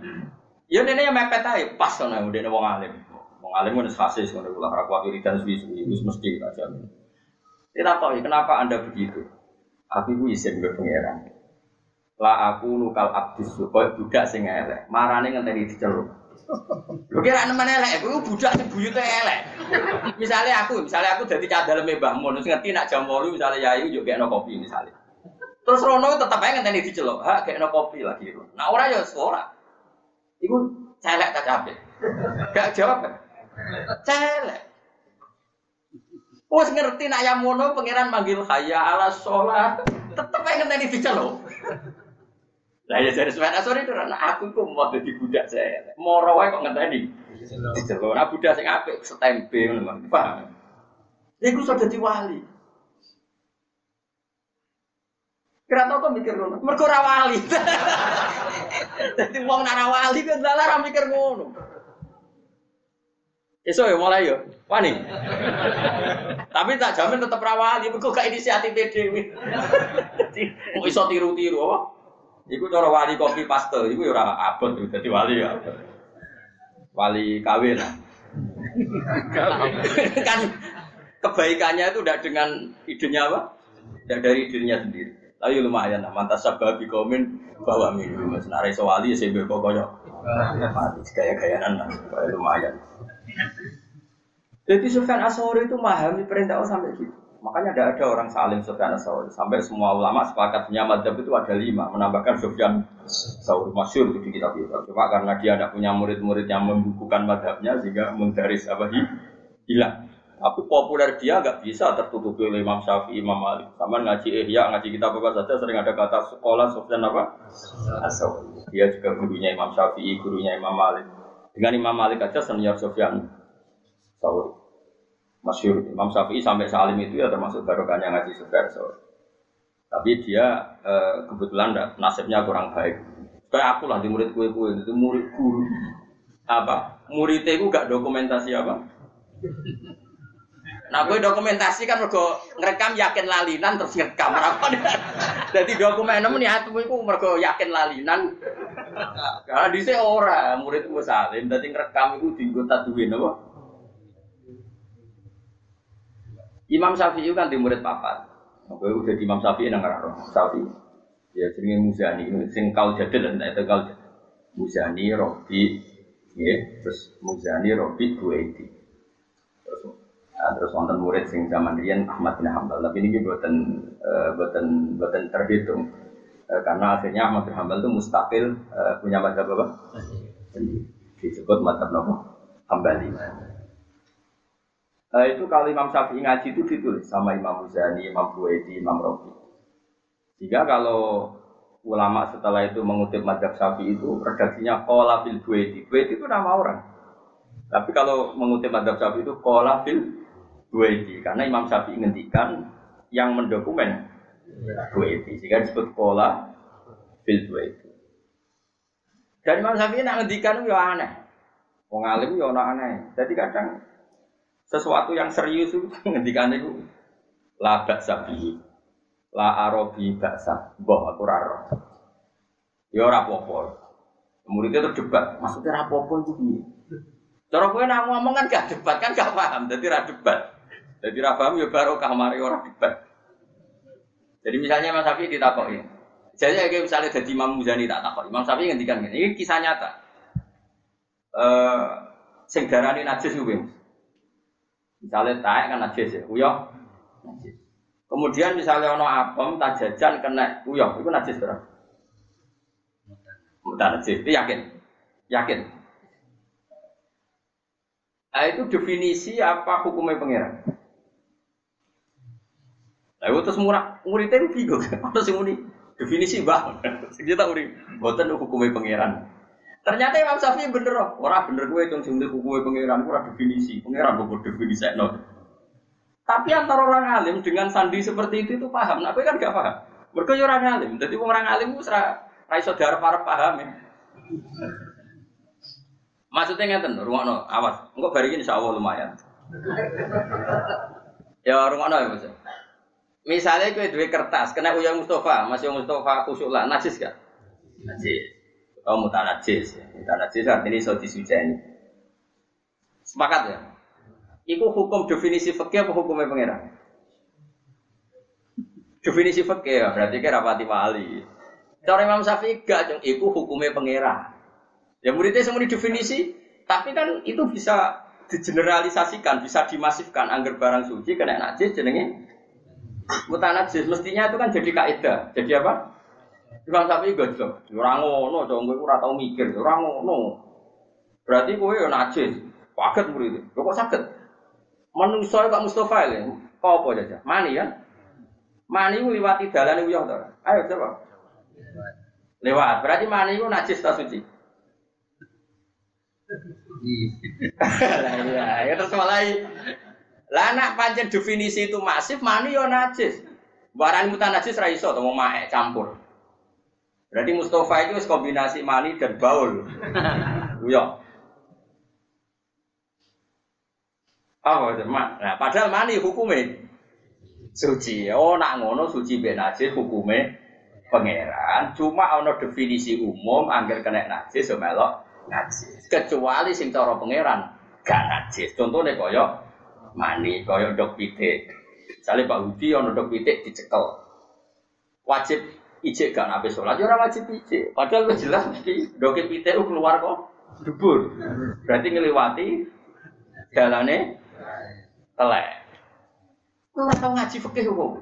Ya dene mepet ae pas ana dene wong alim. Wong alim ngono khasis ngono kula ora kuat wiridan suwi-suwi wis mesti tak jamin. Ditakoi, kenapa Anda begitu? Aku iku isin karo pangeran. La aku nukal abdis supaya budak sing elek. Marane ngenteni diceluk. Lho kira nemen elek, kuwi budak sing buyute elek. Misale aku, misale aku dadi cah daleme Mbah Mun, terus ngerti nek jam delapan misale Yayu yo gekno kopi misale. Terus rono tetep ae ngenteni dicelok, ha gekno kopi lagi. Nah ora yo ora. Iku celek ta capek. Gak jawab. Celek. Wes ngerti nek ayam ngono pangeran manggil khaya ala salat, tetep ae ngenteni dicelok. Lah ya jare Sufyan al-Thawri itu ana aku kok mau dadi budak saya. Moro wae kok ngenteni. Dijelok. Ora budak sing apik setembe ngono, Pak. Iku iso dadi wali. Kira tau kok mikir ngono. Mergo ora wali. Dadi wong nek ora wali kok dalah ora mikir ngono. Iso yo mulai yo. Wani. Tapi tak jamin tetep ora wali, mergo gak inisiatif dhewe. Dadi kok iso tiru-tiru apa? Iku cara wali kopi paste, iku ora abot dadi wali ya. Wali kawin. Kan kebaikannya itu tidak dengan idenya apa? Tidak dari idenya sendiri. Tapi lumayan lah, mantas sabab komen bawa minum. Senar iso wali sing mbok koyo. Gaya-gayaan lah, lumayan. Jadi Sufyan al-Thawri itu memahami perintah Allah sampai gitu. Makanya tidak ada orang salim Sufyan al-Thawri. Sampai semua ulama sepakat punya mazhab itu ada lima. Menambahkan Sufyan al-Thawri masyhur di kitab itu. Cuma karena dia tidak punya murid-murid yang membukukan mazhabnya sehingga mendaris apa hilang. Tapi populer dia nggak bisa tertutupi oleh Imam Syafi'i, Imam Malik. Sama ngaji Ihya, ngaji kitab apa saja sering ada kata sekolah Sufyan apa? al-Thawri. Dia juga gurunya Imam Syafi'i, gurunya Imam Malik. Dengan Imam Malik aja senior Sufyan al-Thawri. Masyhur Imam Syafi'i sampai salim itu ya termasuk barokahnya ngaji Sufyan al-Thawri. Tapi dia e, kebetulan da, nasibnya kurang baik. Kayak aku lah di murid kue-kue itu murid guru apa? Muridnya itu gak dokumentasi apa? Nah, gue dokumentasi kan mergo ngerekam yakin lalinan terus ngerekam apa. Jadi dokumen nemen niatmu iku mergo yakin lalinan. Karena dhisik ora murid ku salim, dadi ngerekam iku dienggo taduwe napa. Imam Syafi'i kan di murid papat. Aku udah di Imam Syafi'i nang ngarep Syafi'i. Ya jenenge Muzani, sing kau jadel nek kau jadel. Muzani Robi, ya, terus Muzani Robi Duaiti. Terus nah, terus wonten murid sing zaman riyen Ahmad bin Hanbal, tapi niki boten uh, boten boten terhitung. Uh, karena akhirnya Ahmad bin Hanbal itu mustaqil uh, punya mazhab apa? Disebut mazhab nopo? Hambali. Uh, itu kalau Imam Syafi'i ngaji itu ditulis sama Imam Muzani, Imam Duaiti, Imam Robi. Jika kalau ulama setelah itu mengutip mazhab Syafi'i itu redaksinya qala fil Duaiti. Duaiti itu nama orang. Tapi kalau mengutip mazhab Syafi'i itu qala fil Duaiti karena Imam Syafi'i ngendikan yang mendokumen Duaiti. Sehingga disebut qala fil Duaiti. Dan Imam Syafi'i nak ngendikan yo aneh. Wong alim yo ana aneh. Jadi kadang sesuatu yang serius itu ngendikane iku la ba'sa bihi. La arobi baksa, boh aku raro. Ya rapopol. Muridnya terdebat, maksudnya rapopol itu gini. Cara kowe nak ngomong kan gak debat kan gak paham, jadi ra debat. Jadi ra paham ya barokah mari ora debat. Jadi misalnya Mas Syafi'i ditakoki. Jadi kayak misalnya dadi Imam Muzani tak takoki. Imam Syafi'i ngendikan ngene, iki kisah nyata. Eh sing darani najis kuwi. Misale taek kan najis ya, uyuh. Najis. Kemudian misalnya ono apem tak jajan kena uyuh, itu najis berapa? Mutan najis, itu yakin, yakin. Nah, itu definisi apa hukumnya pangeran? Nah, itu terus murah, muridnya itu bingung, terus yang muni definisi bang, kita uri, bukan hukumnya pangeran. Ternyata Imam Syafi'i bener loh, orang bener gue cung cung hukumnya pangeran, kurang definisi, pangeran bukan definisi no. Tapi antara orang alim dengan sandi seperti itu itu paham. Nah, aku kan gak paham. Mereka orang alim. Jadi orang alim itu raiso darah-darah paham ya. Maksudnya ngeten, rungokno, awas. Engko bari iki insyaallah lumayan. Ya rungokno ya, Mas. Misale kowe duwe kertas, kena uyah Mustafa, Mas Mustafa khusuk lah, najis gak? Najis. Oh, mutanajis. Mutanajis artinya iso disuceni. Sepakat ya? Iku hukum definisi fikih apa hukumnya pangeran? Definisi fikih ya, berarti kira rapati wali. Cara Imam Syafi'i gak jeng, iku hukumnya pangeran. Ya muridnya semua didefinisi, tapi kan itu bisa digeneralisasikan, bisa dimasifkan. Angger barang suci kena najis jenenge mutanajis. Mestinya itu kan jadi kaidah. Jadi apa? Imam Syafi'i gak jeng. Ora ngono, dong kowe ora tau mikir, ora ngono. Berarti kowe yo najis. Paget muridnya. Lho kok saged? Manusia Pak Mustafa lho, apa aja? Mani kan? Mani liwati dalane uyah to. Ayo coba. Lewat. Berarti mani iku najis ta suci? Lah ya terus mulai. Lah nak pancen definisi itu masif mani yo najis. Barang mutan najis ra iso to maek campur. Berarti Mustafa itu wis kombinasi mani dan baul. Uyah. Oh, mak. Nah, padahal mani hukume suci. Oh, nak ngono suci ben najis hukume pangeran. Cuma ana definisi umum angger kena najis yo melok najis. Kecuali sing cara pangeran gak najis. Contone kaya mani, kaya ndok pitik. Misale Pak Hudi ana ndok pitik dicekel. Wajib ijik gak nape salat yo ora wajib ijik. Padahal wis jelas mesti ndok pitik keluar kok dubur. Berarti ngliwati dalane telek. Kau tak tahu ngaji fikih hukum.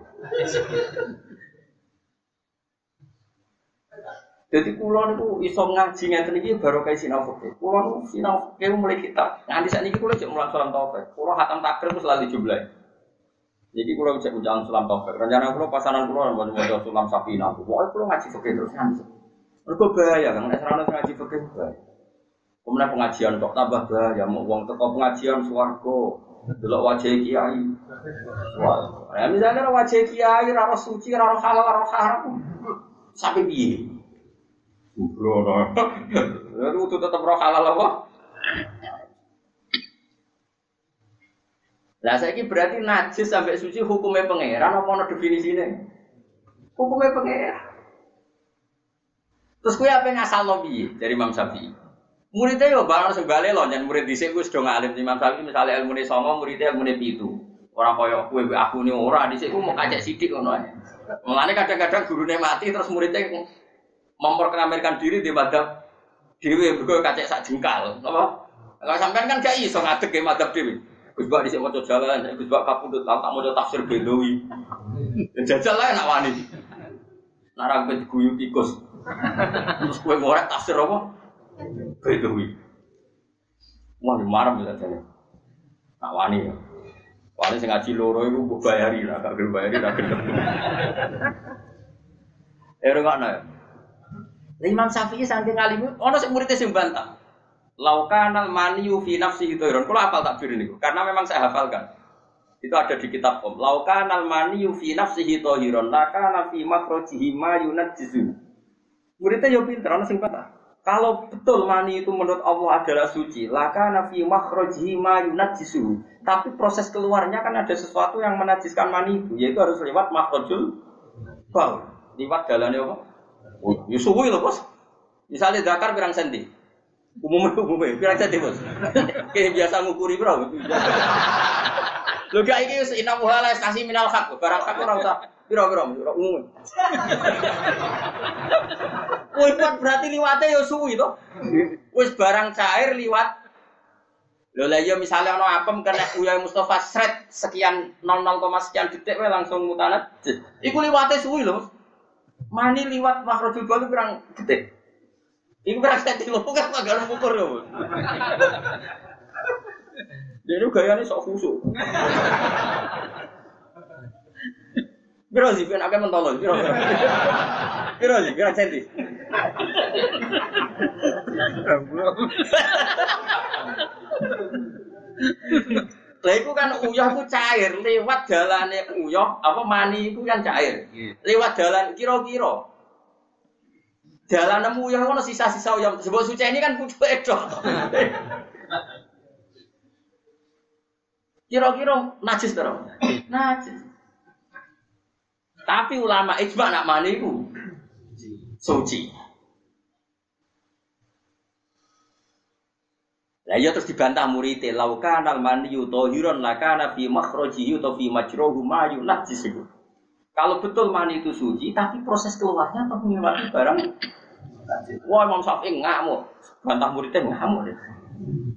Jadi kulon itu isom ngaji ngeten iki baru kaya sinau fikih. Kulon sinau fikih mulai kitab. Nganti saat ini kulon cek mulang salam taufik. Kulon hatam takrir itu selalu jumlah. Jadi kulon cek ucapan salam taufik. Rencana kulon pasangan kulon buat modal salam sapi nabu. Wah kulon ngaji fikih terus nanti. Mereka bahaya kan? Esrano ngaji fikih bahaya. Kemudian pengajian kok tambah bahaya. Mau uang teko pengajian swargo. Delok wajah kiai. Wah, ya misalnya wajah kiai ora suci, ora halal, ora haram. Sampai piye? Bro, ora. Ya itu tetep ora halal apa? Nah, saiki berarti najis sampai suci hukumnya pangeran apa ono definisine? Hukumnya pangeran. Terus kowe ape ngasalno piye dari Imam Syafi'i? Muridnya yo barang sing bali lho, yen murid dhisik wis do ngalim Imam Syafi'i misale ilmune songo, muridnya ilmune pitu. Ora koyo kowe aku ni ora dhisik ku mung kacek sithik ngono ae. Mulane kadang-kadang gurune mati terus muridnya memperkenalkan diri di madhab dhewe mergo kacek sak jengkal, napa? Kalau sampean kan gak iso ngadeg ke madhab dhewe. Gus Bak dhisik maca jalan, Gus Bak kapundhut, tak maca tafsir Bedawi. Jajal lah enak wani. Nek ra kowe diguyu tikus. Terus kowe ngorek tafsir apa? Bedawi. Wah, marem ya jane. Tak wani ya. Wani sing ngaji loro iku mbok bayari lah, gak gelem bayari ra gelem. Eh rungokno ya. Imam Syafi'i saking alim, ana sing murid e sing bantah. Laukanal maniyu fi nafsihi toiron. Kalau hafal takbir ini, karena memang saya hafalkan. Itu ada di kitab Om. Laukanal maniyu fi nafsihi toiron. Lakana fi makrojihi ma yunajjizu. Muridnya yo pinter, ana sing patah. Kalau betul mani itu menurut Allah adalah suci, lakana fi makrojihi ma yunajjizu. Tapi proses keluarnya kan ada sesuatu yang menajiskan mani itu, yaitu harus lewat makrojul baul. Lewat dalane apa? Yusuwi lho, Bos. Misale zakar pirang senti? Umumnya umumnya, kira saja bos. Kayak biasa ngukuri bro. Lo gak ini inam uhala stasi minal hak, barang hak orang tak biro biro biro umum. Wih berarti liwatnya ya suwi toh. Wis barang cair liwat. Lo lagi misalnya ono apem kena Uyai Mustafa seret sekian nol nol sekian detik, weh langsung mutanat. Iku liwatnya suwi loh. Mani liwat makhrajul baligh kurang detik. Iku berasa telu kan agak ngukur yo. Dene gayane sok khusuk. Biro sih ben agak mentolo, biro. Biro sih gerak senti. Lah iku kan uyah ku cair, lewat dalane uyah apa mani iku kan cair. Lewat dalan kira-kira jalan nemu yang mana sisa-sisa yang sebab suci ini kan pucuk edok. Kira-kira najis terong, najis. Tapi ulama ijma nak mani itu suci. Lah ya terus dibantah muridé, laukana al-maniyu tahiran lakana fi makhrajihi wa fi majruhu ma yunajjis. Kalau betul mani itu suci, tapi proses keluarnya atau melewati barang. Wah, Imam Syafi'i ngamuk, bantah muridnya ngamuk.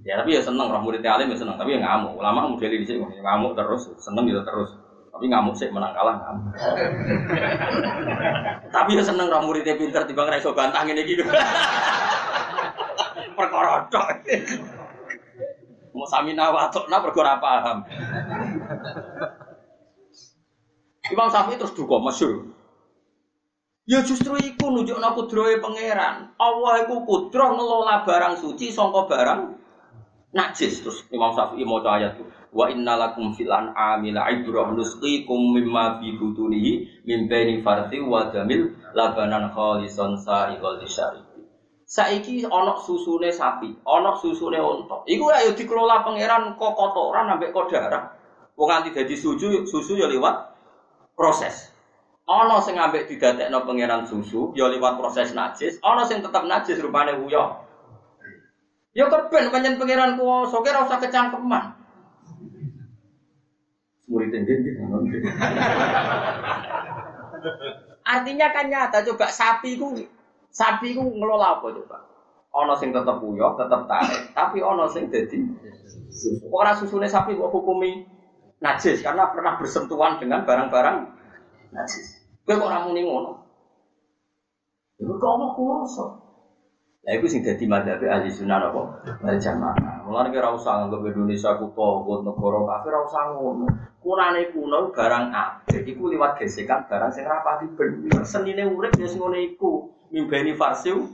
Ya tapi ya seneng, roh muridnya alim ya seneng, tapi ya ngamuk. Ulama model di sini ngamuk terus, seneng gitu terus. Tapi ngamuk sih menang kalah ngamuk. Tapi ya seneng roh muridnya pinter, tiba nggak iso bantah ini gitu. Perkara tok. Mau samina watokna perkara paham. Imam Syafi'i terus duka masyhur. Ya justru iku nunjukna kudrahe pangeran. Allah iku kudrah ngelola barang suci saka barang najis. Terus Imam Syafi'i maca ayat itu, wa innalakum fil an'ami la'ibrah nusqikum mimma fi butunihi min baini farthi wa jamil labanan khalisan sa'iqal lisyari. Saiki ana susune sapi, ana susune unta. Iku ayo dikelola pangeran kok kotoran ambek kok darah. Wong nganti dadi susu susu ya liwat proses. Ana sing ambek didadekno pangeran susu ya liwat proses najis, ana sing tetep najis rupane uyah. Ya keben pancen pangeran kuwasa, kira usah kecangkeman. Murid ndek-ndek ngono. Artinya kan nyata, coba sapi ku sapi ku ngelola apa coba? Ana sing tetep uyah, tetep tarik, tapi ana sing dadi susu. Ora susune sapi kok hukumi najis karena pernah bersentuhan dengan barang-barang najis. Kowe kok ora muni ngono. Iku kok ora kuwasa. Lah iku sing dadi madhabe ahli sunnah apa? Wal jamaah. Mulane ora usah anggap Indonesia kutho negara kafir, ora usah ngono. Kunane kuno barang apik iku liwat gesekan barang sing ora pati bener. Senine urip ya sing ngene iku. Mimbeni farsiu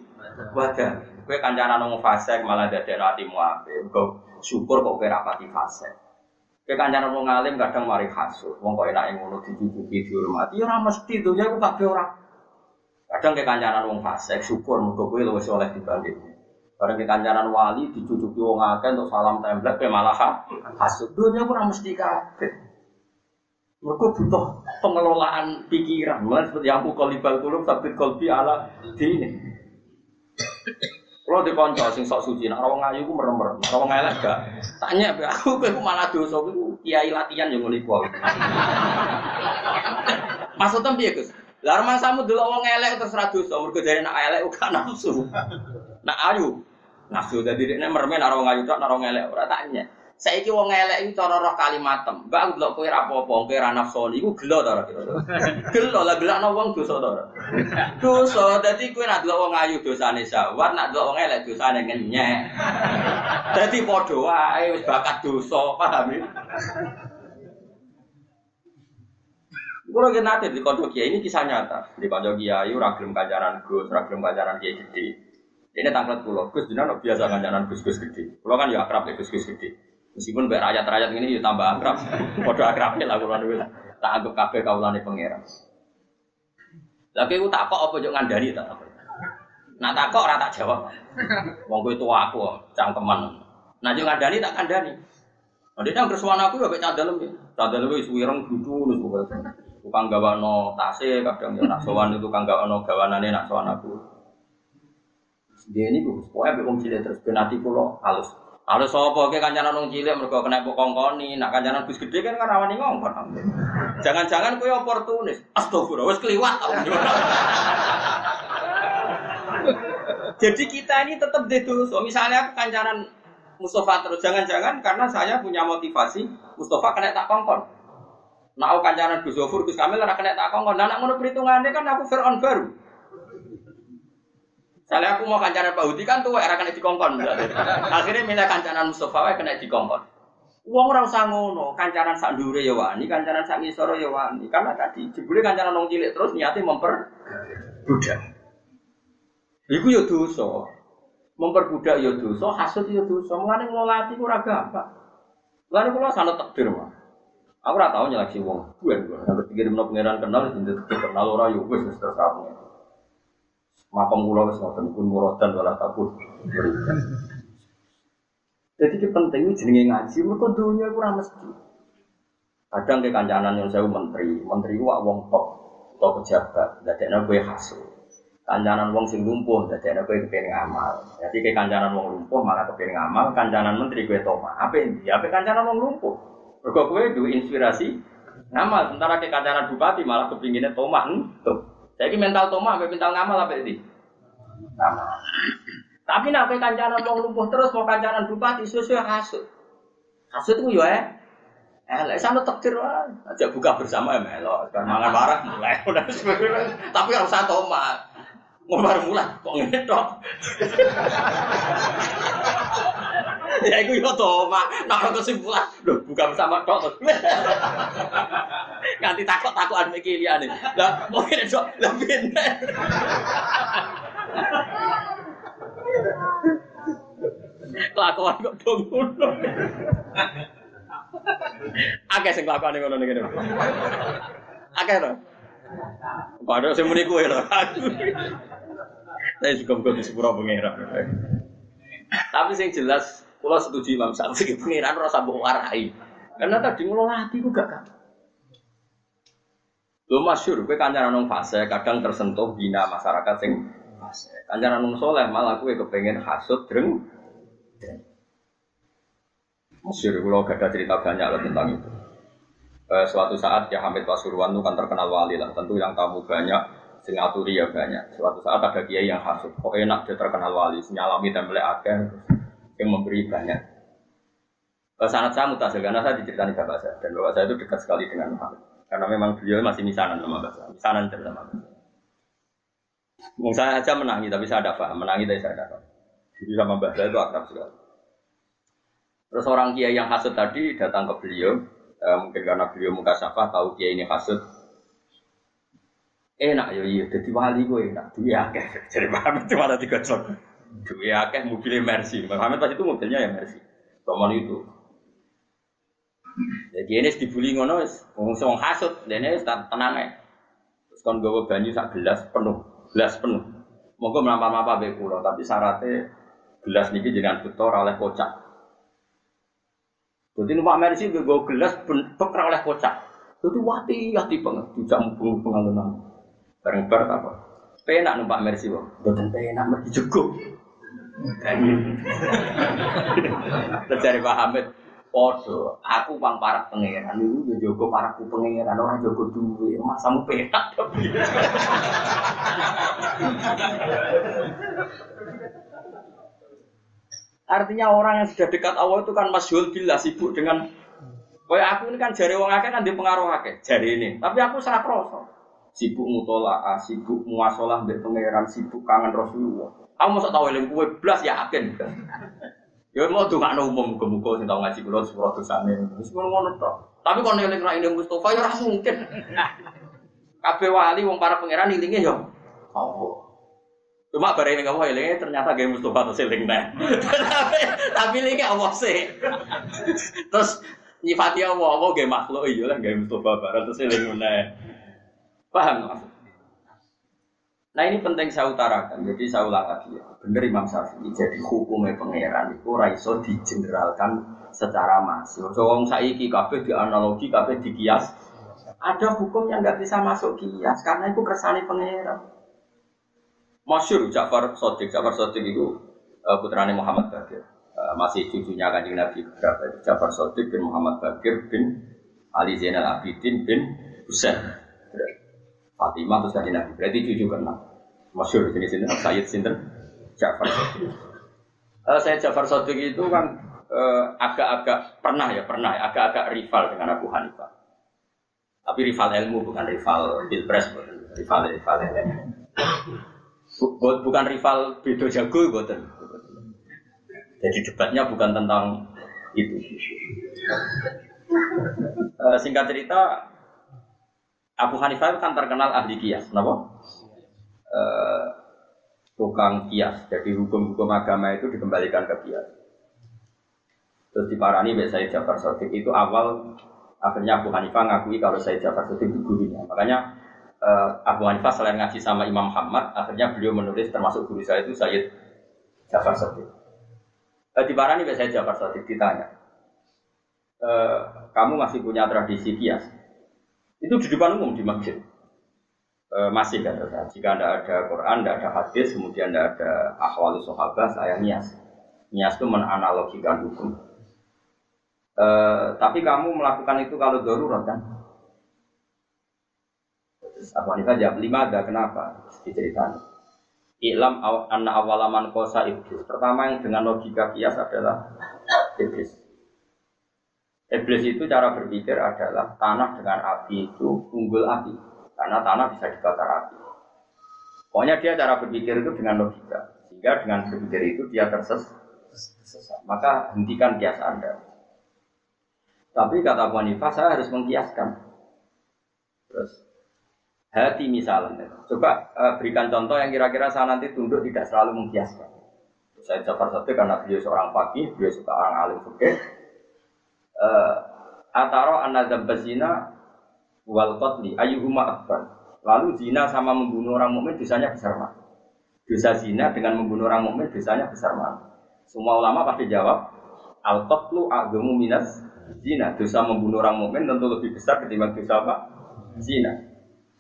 wadah. Kowe kancanan ngomong fasik malah dadekno atimu apik. Syukur kok kowe ora pati fasik. Kekancaran wong alim kadang mari hasud, wong kok enake ngono dicucuki dihormati ya ora mesti dunya iku kabeh ora. Kadang kekancaran wong fasik syukur muga kowe luwes oleh dibanding. Barang kancanan wali dicucuki wong akeh untuk salam template pe malah hasud. Dunia ora mesti kabeh. Mergo butuh pengelolaan pikiran. Mulane seperti aku qalibal qulub sabit qalbi ala dini. Kalau dikonco sing sok suci nek wong ayu ku merem-merem. Nek wong elek gak. Tak nyek aku kowe malah dosa ku kiai latihan yo ngene iku. Maksudnya piye, Gus? Lah rumah samu delok wong elek terus ra dosa. Mergo jare nek elek gak nafsu. Nek ayu nafsu dadi dekne mermen ora wong ayu tok ora wong elek ora tak nyek. Saiki wong elek iki cara roh kalimatem. Mbak aku delok kowe ra apa-apa, kowe ra nafsu iku gelo ta ora kira-kira. Gelo lah belakno wong dosa ta ora. Dosa dadi kowe nek delok wong ayu dosane sawar, nek delok wong elek dosane ngenyek. Dadi padha wae wis bakat dosa, paham ya? Kulo genate di kanca kiai ini kisah nyata. Di kanca kiai ora gelem kancaran Gus, ora gelem kancaran kiai gede. Ini tanglet kula, Gus jenengan biasa kancanan Gus-Gus gede. Kula kan ya akrab ya Gus-Gus gede. Meskipun mbek rakyat-rakyat ngene ya tambah akrab. Padha akrabe lah kula niku. Tak anggap kabeh kaulane pangeran. Lah kowe tak kok apa yo ngandani tak apa. Nak tak kok ora tak jawab. Wong kowe tuwa aku, cangkeman. Nah yo ngandani tak kandani. Ndek nang kersuwan aku ya mbek candalem. Candalem wis wireng gudu lho pokoke. Tukang gawano tase kadang yo nak sowan tukang gawano gawanane nak sowan aku. Dia ini bagus, pokoknya orang cilik terus benati pulau halus halus apa, kayak kancanan orang cilik mereka kena kongkoni, nah kancanan bus gede kan kan rawani ngongkon jangan-jangan kue oportunis astagfirullah, wes keliwat tau jadi kita ini tetap deduso, misalnya kancanan Mustafa terus, jangan-jangan karena saya punya motivasi Mustafa kena tak kongkon nah aku kancanan bus Zofur, bus Kamil kena tak kongkon nah aku perhitungannya kan aku Fir'aun baru. Soalnya aku mau kancanan Pak Hudi kan tuh era kena dikongkon. Akhirnya milih kancanan Mustafa kena dikongkon. Uang orang sangono, kancanan sak ndure ya wani, kancanan sak ngisor ya wani. Karena tadi jebule kancanan wong cilik terus niate memperbudak. Iku ya dosa. Memperbudak ya dosa, hasud ya dosa. Mulane ngolati ku ora gampang. Mulane kula sanad takdir wae. Aku ora tau nyeleksi wong duwe kok. Nek pikir menawa pangeran kenal jenenge kenal ora ya wis wis terus. Makam kula wis ngoten pun muradan wala takut. Jadi ki penting jenenge ngaji mergo dunya ora mesti. Kadang ke kancanan yang sewu menteri, menteri wak wong top, top pejabat, dadekne kowe hasil. Kancanan wong sing lumpuh dadekne kowe kepengin amal. Jadi ke kancanan wong lumpuh malah kepengin amal, kancanan menteri kowe toma. Ape ndi? Ape kancanan wong lumpuh. Mergo kowe duwe inspirasi ngamal, sementara ke kancanan bupati malah kepengine toma entuk. Jadi mental Toma, sampai mental ngamal apa itu? Ngamal. Tapi nak kayak kancanan wong lumpuh terus mau kancanan bupati sesuai hasut. Hasut itu ya, eh, lek sama takdir lah. Ajak buka bersama ya melok. Mangan barat mulai. Tapi harus satu Toma. Ngombar mulai, kok ngedok? Ya itu ya Toma. Nah kesimpulan, loh buka bersama dok. Ganti takut-takutan mikir dia nih. Lah, mungkin itu lebih. Kelakuan kok dong-dong. Akeh sing kelakuane ngono ngene. Akeh to. Padahal sing muni kuwi lho. Saya juga bukan di sepura pengira. Tapi sing jelas, kula setuju Imam Syafi'i pengiran ora sambung warai. Karena tadi ngelola hati ku gak gak. Lo masyhur kowe kancanan wong fasik kadang tersentuh bina masyarakat sing fasik. Kancanan wong saleh malah kowe kepengin hasud dreng. Masyhur kula gak ada cerita banyak lho tentang itu. Eh, suatu saat ya Hamid Pasuruan itu kan terkenal wali lah, tentu yang tamu banyak, sing ngaturi ya banyak. Suatu saat ada kiai yang hasud, kok enak dia terkenal wali, nyalami tembel akeh yang memberi banyak. Eh, sanad saya mutasil karena saya diceritani bapak saya dan bapak saya itu dekat sekali dengan Hamid. Karena memang beliau masih misanan sama bahasa, misanan terutama. Mungkin saya aja menangi, tapi saya ada paham, menangi tapi saya ada paham. Jadi sama bahasa itu akrab sekali. Terus orang kiai yang hasud tadi datang ke beliau, e, mungkin karena beliau muka syafah, tahu kiai ini hasud. Enak ya, iya, jadi wali gue enak, duwe akeh. Jadi Muhammad cuma ada tiga truk, duwe akeh mobilnya Mercy. Muhammad pas itu mobilnya ya Mercy, Roman itu. Jadi ini dibuli ngono, ngomong hasut, dan ini tenang ya. Terus kan gue banyu sak gelas penuh, gelas penuh. Moga melampau-lampau beku loh, tapi syaratnya gelas niki jenengan putor oleh kocak. Jadi numpak merisi nggo gelas bentuk oleh kocak. Dadi wati ati banget dijak mung pengalon. Bareng bar apa? Penak numpak merisi wong. Mboten penak mergi jeguk. Terjare Pak Hamid. Podo, aku pang parah pengeran, lu jogo parahku pengeran, orang jogo duit, maksamu petak tapi. Artinya orang yang sudah dekat Allah itu kan masyhur billah, sibuk dengan kaya aku ini kan jari wong akeh kan dipengaruh akeh jari ini, tapi aku salah proso. Sibuk mutola'ah, sibuk muasalah mbek pengeran, sibuk kangen Rasulullah. Aku mosok tau eling kowe blas ya yakin. Ya mau dongakno umum muga-muga sing tau ngaji kula sepuro dosane. Wis ngono tok. Tapi kon eling ra ide Mustofa ya ora mungkin. Kabeh wali wong para pangeran elinge ya Allah. Cuma bareng nek wae elinge ternyata gawe Mustofa terus eling neh. Tapi elinge Allah sih. Terus nyifati Allah, Allah gawe makhluk ya lah gawe Mustofa bareng terus eling neh. Paham maksud? Nah ini penting saya utarakan, jadi saya ulang lagi ya. Bener Imam Syafi'i, jadi hukumnya pangeran itu ora iso digeneralkan secara masif. Wong saiki kabeh dianalogi, kabeh dikias. Ada hukum yang enggak bisa masuk kias karena itu kersane pangeran. Masyhur Ja'far al-Sadiq, Ja'far al-Sadiq itu putrane Muhammad Bagir. Masih cucunya Kanjeng Nabi beberapa itu Ja'far al-Sadiq bin Muhammad Bagir bin Ali Zainal Abidin bin Hussein. Fatima terus dari Nabi, berarti cucu kena masyhur jenis ini, Sayyid Sinten Ja'far Sadiq. uh, Sayyid Ja'far Sadiq itu kan uh, agak-agak, pernah ya, pernah agak-agak rival dengan Abu Hanifah. Tapi rival ilmu, bukan rival pilpres, rival-rival ilmu. Bukan rival bedo jago, bukan. Jadi debatnya bukan tentang itu. uh, Singkat cerita, Abu Hanifah kan terkenal ahli qiyas, kenapa? E, tukang qiyas. Jadi hukum-hukum agama itu dikembalikan ke qiyas. Terus diparani oleh Sayyid Ja'far Sadiq itu awal akhirnya Abu Hanifah ngakui kalau Sayyid Ja'far Sadiq itu gurunya. Makanya e, Abu Hanifah selain ngaji sama Imam Ahmad, akhirnya beliau menulis termasuk guru saya itu Sayyid Ja'far Sadiq. E, diparani oleh Sayyid Ja'far Sadiq ditanya, e, kamu masih punya tradisi qiyas? Itu di depan umum di masjid e, masih kan ya, jika tidak ada Quran, tidak ada hadis, kemudian tidak ada ahwal sahabat, saya nias. Nias itu menanalogikan hukum. E, tapi kamu melakukan itu kalau darurat kan? Abu Hanifah jawab lima ada kenapa? Diceritakan. Ilam anna awalaman kosa iblis. Pertama yang dengan logika kias adalah iblis. Iblis itu cara berpikir adalah tanah dengan api itu unggul api. Karena tanah bisa dibakar api. Pokoknya dia cara berpikir itu dengan logika. Sehingga dengan berpikir itu dia tersesat. Maka hentikan kias Anda. Tapi kata Abu Hanifah, saya harus mengkiaskan. Terus hati misalnya. Coba eh, berikan contoh yang kira-kira saya nanti tunduk tidak selalu mengkiaskan. Saya Ja'far Sadiq karena beliau seorang faqih, beliau seorang alim fikih. Uh, ataro anadzabba zina wal qatli ayyuhuma akbar. Lalu zina sama membunuh orang mukmin dosanya besar mana? Dosa zina dengan membunuh orang mukmin dosanya besar mana? Semua ulama pasti jawab al qatlu a'dzamu minas zina. Dosa membunuh orang mukmin tentu lebih besar ketimbang dosa apa? Zina.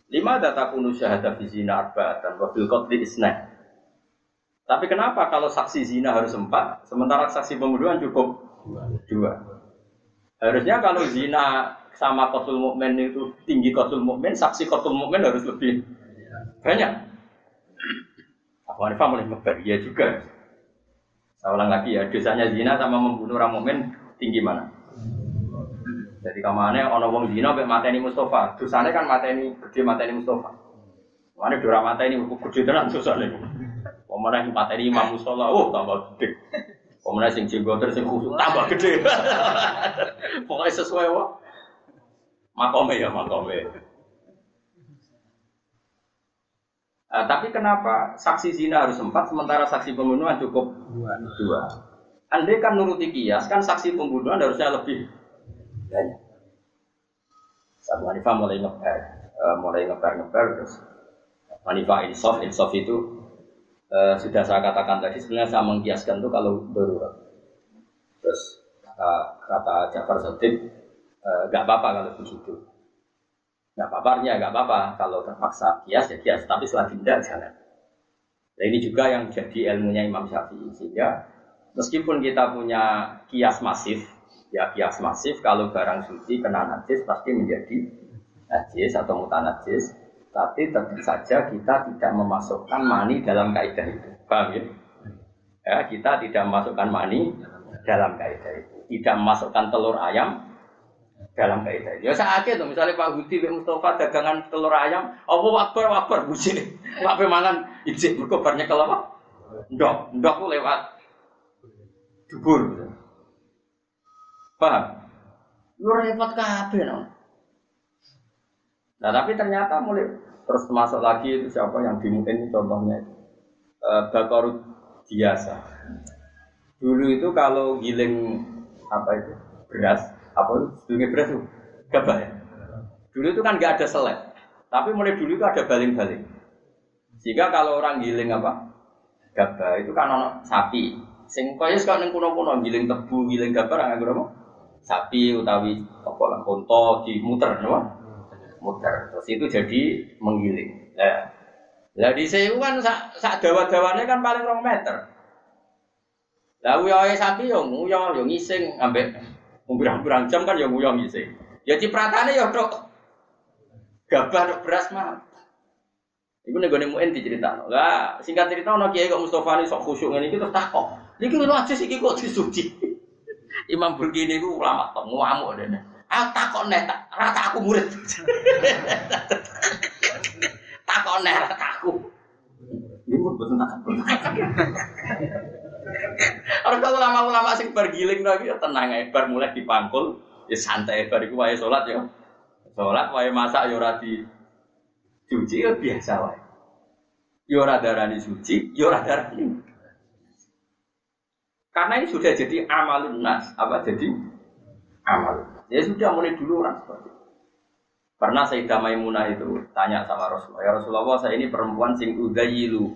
Lima datakunu syahada fi zina arba'atan wa fil qatli isna. Tapi kenapa kalau saksi zina harus empat sementara saksi pembunuhan cukup dua? Harusnya kalau zina sama qatlul mukmin itu tinggi qatlul mukmin, saksi qatlul mukmin harus lebih banyak. Abu Hanifah mulai membaria juga. Saya ulang lagi ya, dosanya zina sama membunuh orang mukmin tinggi mana? Jadi kamane ana wong zina mek mateni Mustofa, dosane kan mateni gede mateni Mustofa. Mane dora mateni gede tenan dosane. Wong meneh mateni Imam Mustola, oh tambah gede. Pemenang sing jenggoter sing khusuk tambah gede. Pokoknya sesuai wae. Makome ya makome. Uh, tapi kenapa saksi zina harus empat sementara saksi pembunuhan cukup dua? Andai kan nuruti kias kan saksi pembunuhan harusnya lebih banyak. Abu Hanifah mulai ngeper, uh, mulai ngeper ngeper terus. Hanifah insaf, insaf itu eh, sudah saya katakan tadi, sebenarnya saya mengkiaskan itu kalau darurat. Terus eh, kata Ja'far Sadiq, eh, gak apa-apa kalau begitu. Gak apa-apa, ya gak apa-apa. Kalau terpaksa kias, ya kias. Tapi selagi tidak, jangan. Nah ini juga yang jadi ilmunya Imam Syafi'i. Sehingga meskipun kita punya kias masif, ya kias masif, kalau barang suci kena najis pasti menjadi najis atau mutanajis. Tapi tentu saja kita tidak memasukkan mani dalam kaidah itu. Paham ya? Ya, kita tidak memasukkan mani dalam kaidah itu. Tidak memasukkan telur ayam dalam kaidah itu. Ya sakit tuh, misalnya Pak Guti, Pak Mustafa dagangan telur ayam, apa wakbar wakbar buci, Pak Pemanan izin berkobarnya kelapa, ndok ndok lewat dubur, paham? Lu repot kabeh no. Nah tapi ternyata mulai terus masuk lagi itu siapa yang dimungkin contohnya e, Bakarut biasa. Dulu itu kalau giling apa itu beras, apa itu giling beras tuh gabah ya. Dulu itu kan nggak ada selek, tapi mulai dulu itu ada baling-baling. Sehingga kalau orang giling apa gabah itu kan ono sapi. Sing koyo sak nang kuno-kuno giling tebu, giling gabar anggo apa? Sapi utawi apa lan unta dimuter napa? Muter. Terus itu jadi menggiling. Nah. Lah dhisik kan sak sak dawa-dawane kan paling dua meter. Lah uyohe sapi yo nguyo yo ngising ambek umbrang-umbrang jam kan yo nguyo ngising. Ya cipratane yo tok gabah tok beras mah. Iku nek gone muen diceritakno. Lah singkat cerita ana kiai kok Mustofa ni sok khusyuk ngene iki terus takok. Niki lho ajis iki kok disuci. Imam Burgi niku ulama kok ngamuk dene. Ah takok neh tak ra tak aku murid. Takok neh ra tak aku. Niku mboten tak. Ora kok ulama-ulama sing bar giling to iki tenang ae bar mulai dipangkul ya santai bar iku wae salat ya. Salat wae masak ya ora di suci ya biasa wae. Ya ora darani suci, ya ora darani. Karena ini sudah jadi amalun nas, apa jadi amal. Ya sudah mulai dulu orang seperti itu. Pernah Sayyidah Maimunah itu tanya sama Rasulullah, "Ya Rasulullah, saya ini perempuan sing udailu,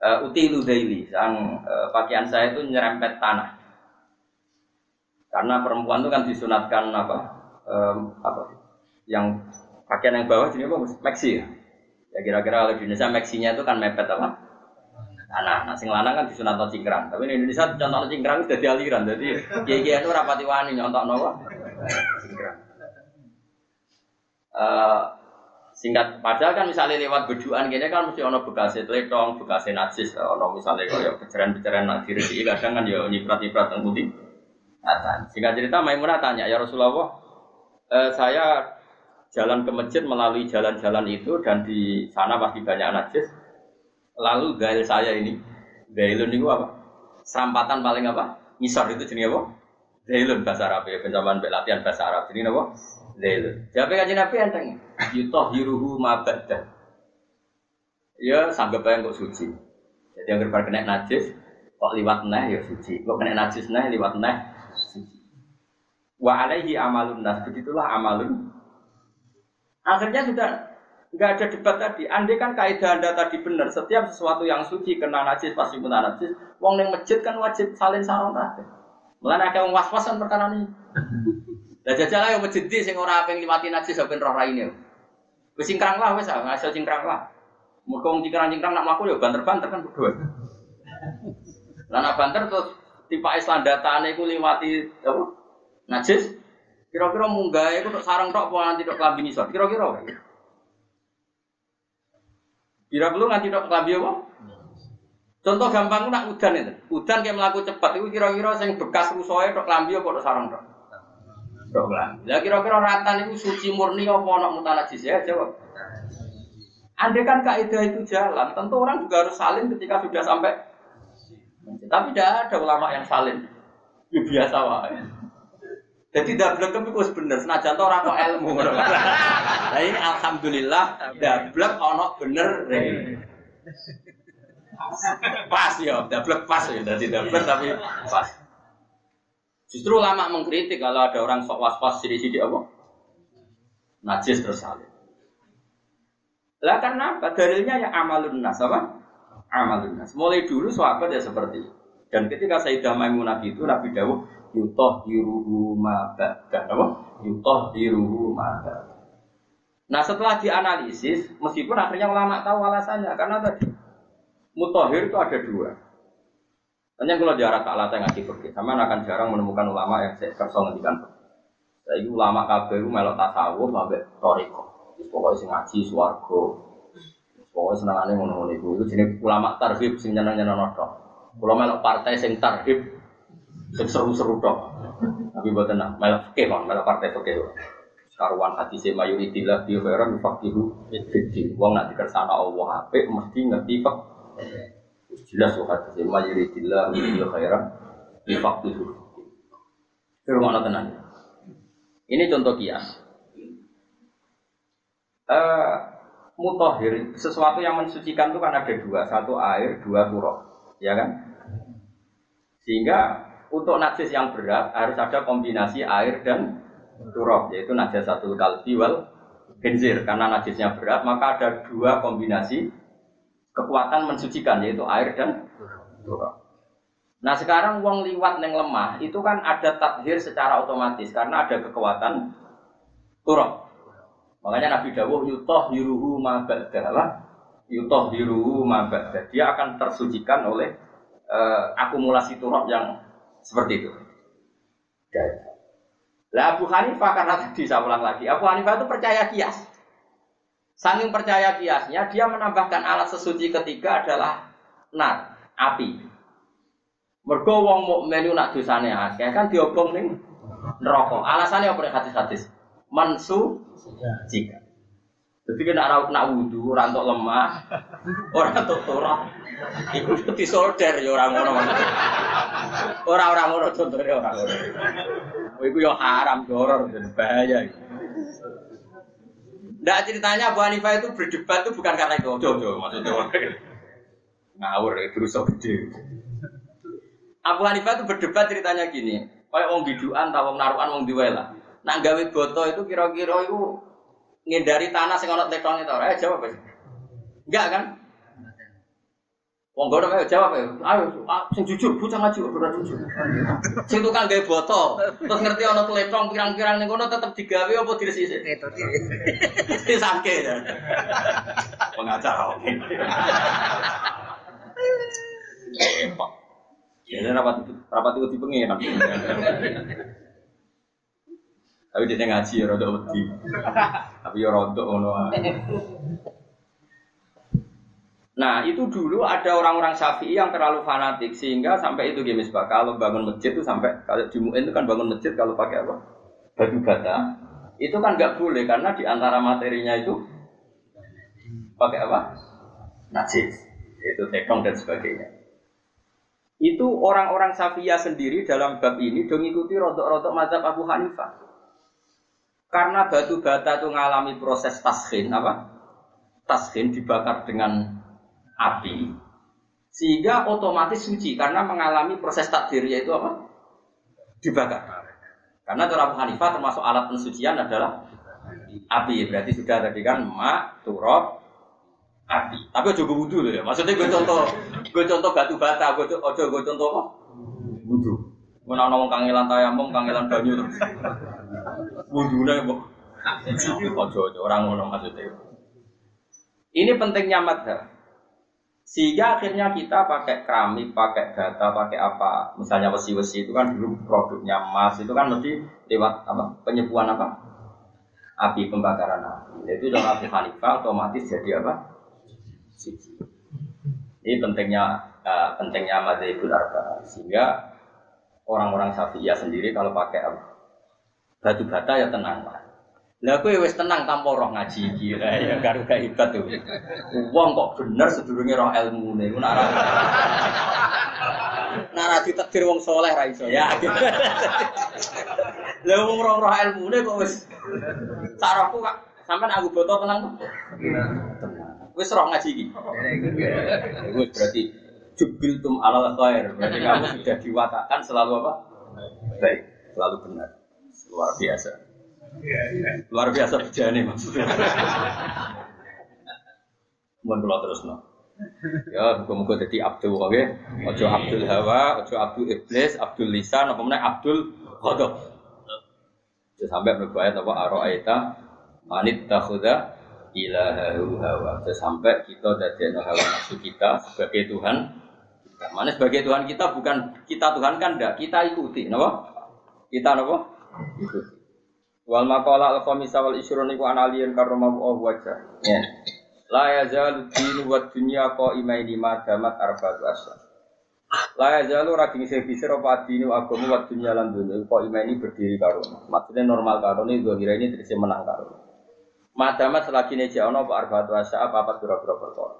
uh, utilu daili, sang uh, pakaian saya itu nyerempet tanah." Karena perempuan itu kan disunatkan apa? Um, apa yang pakaian yang bawah jenis apa? Maxi ya? Ya kira-kira oleh Indonesia maxinya itu kan mepet apa? Tanah, nah sing lanang kan disunatno cingkrang. Tapi di Indonesia contohnya cingkrang sudah dialiran. Jadi kiai-kiai itu rapati wani nyontokno apa? Cingkrang. Uh, singkat padahal kan misalnya lewat beduan kene kan mesti ana bekase tletong, bekase najis, ana misalnya koyo peceran-peceran nak diresiki kadang kan ya nyiprat-nyiprat teng putih. Nah, singkat cerita Maimunah tanya, "Ya Rasulullah, uh, saya jalan ke masjid melalui jalan-jalan itu dan di sana pasti banyak najis. Lalu gail saya ini, gailun itu apa? Serampatan paling apa? Ngisor itu jenis apa? Gailun bahasa Arab ya, pencapaian latihan bahasa Arab jenis apa? Gailun. Siapa yang jenapa yang tengah? Yutohiruhu mabadah. Ya sanggep aja kok suci. Jadi yang berbar kena najis, kok liwat nah ya suci. Kok kena najis nah liwat nah suci. Wa alaihi amalun nas, begitulah amalun. Akhirnya sudah enggak ada debat tadi. Andai kan kaidah Anda tadi benar, setiap sesuatu yang suci kena najis pasti kena najis. Wong ning masjid kan wajib salin sarung kabeh. Mulane akeh wong was-wasan perkara niki. Lah jajal ae masjid sing ora ping liwati najis ben roh raine. Wis cingkrang lah wis, ngaso cingkrang lah. Mukung cingkrang-cingkrang nak mlaku ya banter-banter kan berdua. Lah nak banter terus tipake slandatane iku liwati apa? Najis. Kira-kira munggah itu untuk sarang tok, apa nanti untuk kelambi nisor? Kira-kira Kira-kira lu nanti untuk kelambi apa? Contoh gampang itu nak udan itu. Udan kayak melaku cepat, itu kira-kira yang bekas rusohnya untuk kelambi apa untuk sarang tok? Untuk kelambi. Nah kira-kira ratan itu suci murni apa untuk mutanajis ya? Jawab. Andai kan kaidah itu jalan, tentu orang juga harus salin ketika sudah sampai. Tapi tidak ada ulama yang salin. Ya biasa wak ya. Jadi dablek tapi wis bener, senajan to ora kok ilmu. Lah ini alhamdulillah dablek ana bener. Pas ya, dablek pas ya, dadi dablek tapi pas. Justru lama mengkritik kalau ada orang sok was-was sithik-sithik apa? Najis terus saleh. Lah karena apa? Dalilnya ya amalun nas apa? amalunas. Mulai dulu sahabat ya seperti itu. Dan ketika Sayyidah Maimunah itu Nabi dawuh yutahhiruhu ma ba'da, yutahhiruhu ma ba'da. Nah setelah dianalisis, meskipun akhirnya ulama tahu alasannya, karena tadi mutahhir itu ada dua. Hanya kalau jarak taklah yang ngaji pergi, sama akan jarang menemukan ulama yang kerso ngendikan. Saya itu ulama kabeh itu melok tasawuf sampai toriko. Pokoknya sing ngaji swarga. Pokoknya senangane ngono-ngono iku. Iku jenenge ulama targhib sing nyenang-nyenang tok. Kula melok partai sing targhib sing seru-seru tok. Tapi mboten nah, melok fikih wae, melok partai fikih wae. Karuan hati saya mayoritas lah di Iran fakihu fitri. Wong nak dikersana Allah apik mesti ngerti pak. Jelas loh hati saya mayoritas lah di Iran fakihu. Terus mana tenan? Ini contoh kias. Uh, Mutahhir sesuatu yang mensucikan itu kan ada dua, satu air, dua turab, ya kan? Sehingga untuk najis yang berat harus ada kombinasi air dan turab, yaitu najasatul kalbi wal khinzir. Karena najisnya berat, maka ada dua kombinasi kekuatan mensucikan, yaitu air dan turab. Nah sekarang wong liwat neng lemah itu kan ada tathir secara otomatis karena ada kekuatan turab. Makanya Nabi dawuh yutahhiruhu ma ba'dalah, yutahhiruhu ma ba'dalah. Dia akan tersucikan oleh uh, akumulasi turab yang seperti itu. Dan lah Abu Hanifah, karena tadi saya ulang lagi, Abu Hanifah itu percaya kias. Saking percaya kiasnya, dia menambahkan alat sesuci ketiga adalah nar, api. Mergo wong mukmin nak dosane akeh kan diobong ning neraka. Alasane opo nek hadis-hadis? Mansu jika. Dadi nek ora nak wudu, ora entuk lemah, ora entuk turah. Iku seperti solder ya ora ngono. Ora ora ngono contone ora ngono. Iku ya haram, horor, bahaya. Ndak ceritanya Abu Hanifah itu berdebat itu bukan karena itu. Ojo ojo maksudnya ngawur dosa gede. Abu Hanifah itu berdebat ceritanya gini. Kayak wong biduan ta wong narukan wong diwae lah. Nak gawe boto itu kira-kira iku ngindari tanah sing ana tetonge ta ora? Jawab wis. Enggak kan? Wong ngono kaya jawab ya. Ayo sing jujur, bocah ngaji kok ora jujur. Sing tukang gawe botol, terus ngerti ana tletong pirang-pirang ning kono tetep digawe apa diresik? Tetot. Disangke. Pengacara oke. Jadi rapat rapat itu dipengen. Tapi dia ngaji ya rodok wedi. Tapi ya rodok ngono. Nah itu dulu ada orang-orang Syafi'i yang terlalu fanatik sehingga sampai itu gemes pak. Kalau bangun masjid itu sampai kalau di Mu'in itu kan bangun masjid kalau pakai apa batu bata itu kan nggak boleh karena di antara materinya itu pakai apa najis itu tekong dan sebagainya. Itu orang-orang Syafi'i sendiri dalam bab ini dong ikuti rotok-rotok mazhab Abu Hanifah karena batu bata itu mengalami proses taskhin apa taskhin dibakar dengan api, sehingga otomatis suci karena mengalami proses takdir yaitu apa? Dibakar. Karena cara Abu Hanifah termasuk alat pensucian adalah api. Berarti sudah tadi kan mak, turab, api. Tapi ojo go wudu lho ya. Maksudnya gue contoh, gue contoh batu bata, gue ojo gue contoh apa? Wudu. Mun ana wong kangelan tayamum, kangelan banyu terus. Wudune kok. Ojo-ojo ora ngono maksudnya. Ini pentingnya madhab. Sehingga akhirnya kita pakai keramik, pakai bata, pakai apa. Misalnya besi-besi itu kan dulu produknya emas itu kan mesti lewat apa, penyepuan apa? Api, pembakaran api. Itu dalam Abu Hanifah otomatis jadi apa? Suci. Ini pentingnya uh, pentingnya mazhabul arba. Sehingga orang-orang Syafi'iyah sendiri kalau pakai apa? Batu bata ya tenang lah. Lah kowe wis tenang tanpa roh ngaji iki lah ya karo gak hebat to. Wong kok bener sedurunge roh ilmune iku nek ora. Nek ora ditakdir wong saleh ra iso ya. Lah wong roh roh ilmune kok wis carane kok sampean aku boto tenang to. Tenang. Wis roh ngaji iki. Iku berarti jubiltum alal khair. Berarti kamu sudah diwatakan selalu apa? Baik, selalu benar. Luar biasa. Ya, ya. Luar biasa kerjaan ini maksudnya. Mohon kalau terus no. Ya, muga-muga dadi abdu kowe. Aja abdul hawa, aja abdul iblis, abdul lisan, apa meneh abdul qadha. Ya sampai berbayat apa araita manit takhudha ilahahu hawa. Ya sampai kita dadekno hawa nafsu kita sebagai Tuhan. Mana sebagai Tuhan kita bukan kita Tuhan kan enggak, kita ikuti, napa? Kita napa? Ikuti. Wal maqala al-khamisa wal ishrun iku analian karamahu wajah. Ya. La yazalu dinu wa dunya qaimaini ma damat arba'at asar. La yazalu raking sebisir apa dinu agama wa dunya lan dunya qaimaini berdiri karo. Maksudnya normal karo ne zahire ini terus menang karo. Madamat selagi ne je ana apa arba'at asar apa pira-pira perkara.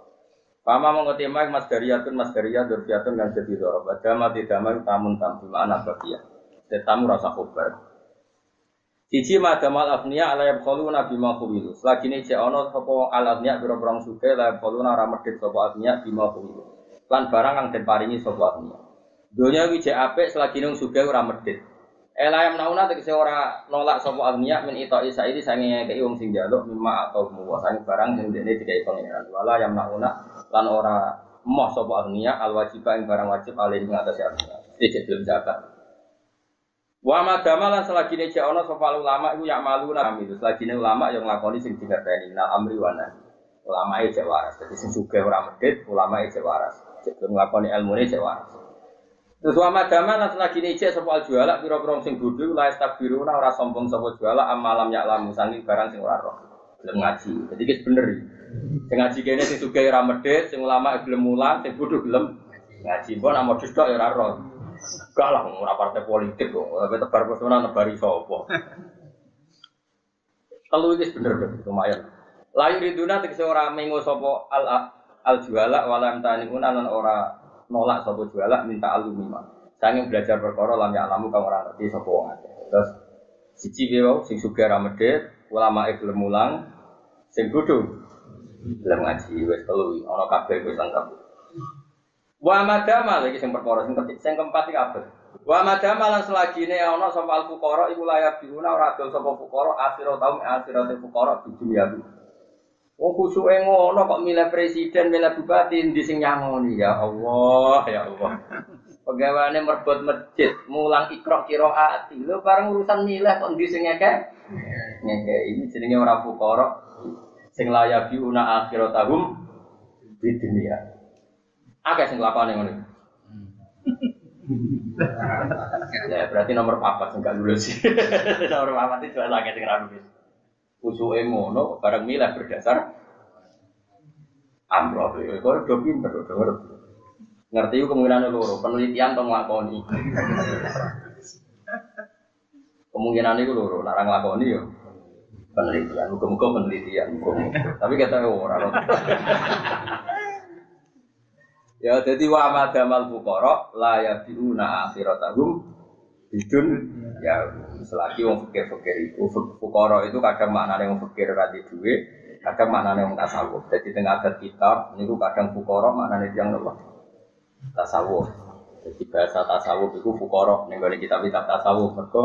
Pama mengutama mas dariyatun mas dariyah durfiyatun kan jadi dorob. Adama tidamar tamun tampil anak bagian. Tetamu rasa kobar. Cici madamal afniya alayab kholuna bima khumilu. Selagi ini jaono sopo al-afniya biro-birong suke alayab kholuna ramedit sopo afniya bima khumilu. Lan barang yang denparingi sopo afniya. Dunia wijek apik selagi ini suke ramedit. Elayam nauna tegese ora nolak sopo afniya min ito isa ini sange kei wong sing jaluk mimma atau muwa. Sange barang yang dene dikai pengiran. Walayam nauna lan ora moh sopo afniya al-wajibah yang barang wajib alih mengatasi afniya. Dijek belum jabat. Wa madamalah selagi neja ono sopal ulama itu yang malu nami itu selagi ne ulama yang lakoni sing tiga tni na amri wana ulama ejek waras jadi sing suge orang medit ulama ejek waras jadi lakoni ilmu ejek waras terus wa madamalah selagi neja sopal jualak biro-birong sing budu lais tabiru na orang sombong sopal jualak amalam yak lamu sangi barang sing orang roh belum ngaji jadi kis bener sing ngaji kene sing suge orang medit sing ulama belum mulang sing budu belum ngaji pun amor duduk orang roh. Enggak lah, ngurah partai politik kok, tapi tebar pesona nebari sopo. Kalau ini bener-bener lumayan. Layu riduna tegese ora mengo sopo al al juala walam taniun lan ora nolak sopo juala minta alumima. Sanging belajar perkara lan ya alamu kang ora ngerti sapa wong akeh. Terus siji wae sing sugih ra medhit, ulama e gelem mulang, sing bodho gelem ngaji wis telu ana kabeh wis lengkap. Wa madama iki sing perkara sing ketik sing keempat iki abet. Wa madama lan selagine ana sapa al fuqara iku layak diuna ora adol sapa fuqara akhira taum akhirate fuqara di dunia. Wong kusuke ngono kok milih presiden, milih bupati ndi sing nyangoni ya Allah ya Allah. Pegawane merebut masjid, mulang ikra qiraat. Lho bareng urusan milih kok ndi sing ngekek? Ngekek iki jenenge ora fuqara sing layak diuna akhira taum di dunia. Agak sing lapan yang ini. Ya berarti nomor papat sing gak lulus. Nomor papat itu adalah agak sing lulus. Usuke mono bareng milih berdasar amro. Kok do pinter do ngerti. Ngerti ku kemungkinan loro, penelitian to nglakoni. Kemungkinan iku loro, nek ora nglakoni yo penelitian, muga-muga penelitian. Tapi kata ora. Ya jadi wa madamal fuqara la yabiuna akhiratahum bidun ya selagi wong fikir-fikir iku fuqara itu kadang maknane wong fikir ra di duwe, kadang maknane wong tasawuf. Jadi teng adat kitab niku kadang fuqara maknane tiyang nopo? Tasawuf. Jadi bahasa tasawuf iku fuqara ning gone kitab-kitab tasawuf mergo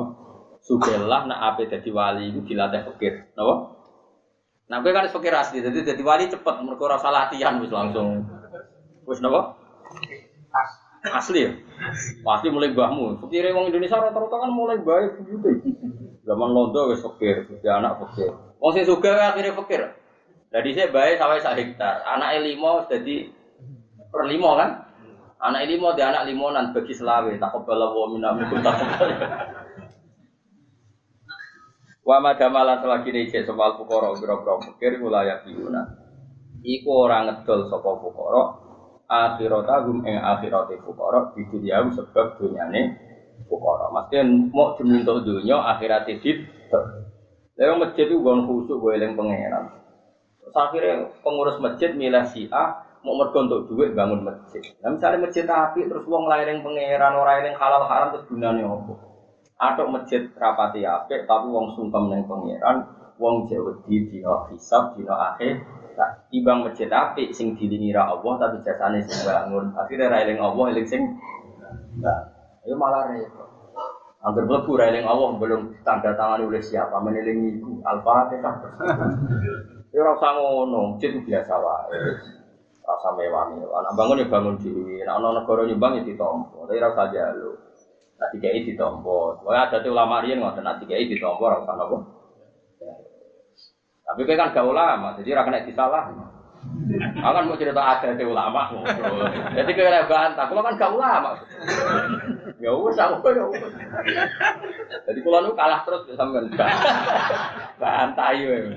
sugelah nek ape dadi wali iku dilatih fikir, napa? Nah kowe kan fikir asli, dadi dadi wali cepet mergo ora salah latihan wis langsung. Wes napa? Asli ya? Asli mulai mbahmu. Fikire wong Indonesia rata-rata kan mulai bae begitu. Zaman Londo wis fikir, dadi anak fikir. Wong sing sugih akhire fikir. Dadi sik bae sawise sak hektar. Anake lima wis dadi per lima kan? Anake lima dhe anak lima nan bagi selawe tak kebal wa minam kutak. Wa madamalan selagi dicek soal fuqara boro-boro fikir wilayah diuna. Iku ora ngedol sapa fuqara. Akhiratahum ing akhirate fuqara di dunia sebab dunyane fuqara. Maksudnya mau dimintuk dunya akhirate dit. Lah wong masjid iku nggon khusuk go eling pangeran. Akhire pengurus masjid milih si A mau mergo entuk dhuwit bangun masjid. Lah misale masjid apik terus wong laireng pangeran ora eling halal haram terus gunane opo? Atok masjid rapati apik tapi wong sungkem ning pangeran, wong jewedi dina hisab dina akhir. Ibang masjid apik sing dilingira Allah tapi jasane sing bangun. Akhire ra eling Allah eling sing nah, ayo malah repot. Angger mlebu ra eling Allah belum tanda tangan oleh siapa menelingi ibu Al-Fatihah. Ya ora usah ngono, masjid biasa wae. Ora usah mewah. uangnya. Anak bangun ya bangun di, anak negara nyumbang ya ditompo. Tapi rasa jalur. Nanti kaya ditompo. Wah ada tuh ulama rian nggak nanti kaya ditompo rasa apa? Tapi kaya kan gak ulama, jadi rakan yang disalah. Aku kan mau cerita ada tuh ulama. Jadi kaya bantah, aku kan gak ulama. Ya usah, ya usah. Jadi kalau lu kalah terus sampean bantah yo.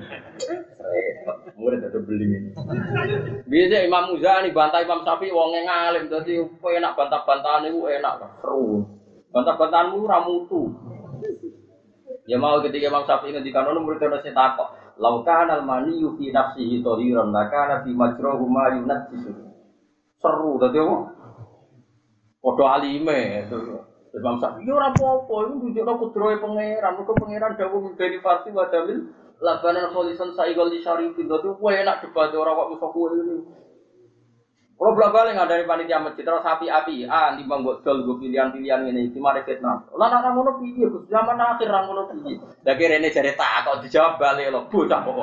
Murid ada beling. Biasa Imam Buzani bantah Imam Syafi'i wonge ngalim dadi enak bantah-bantahane ku enak seru. Bantah-bantahanmu ora mutu. Ya mau ketika Imam Syafi'i ngendikane murid ana sing takok, "Law kana al-maniyu fi nafsihi tahiran, lakana fi majruhu ma yunajjisu." Seru dadi opo? Podo alime itu Imam Syafi'i ora apa-apa iku nunjukno kudrohe pangeran kok pangeran dawuh dari Fatima wa dalil labanan kholisan saigol di syarifin itu wah enak debat orang kok musuh kuwi ini kalau belakang yang ada dari panitia masjid terus api-api ah nanti bang gue jual gue pilihan-pilihan ini itu mari Vietnam lah nak ngono piye Gus zaman akhir nak ngono piye lagi rene jare tak kok dijawab balik lho bocah kok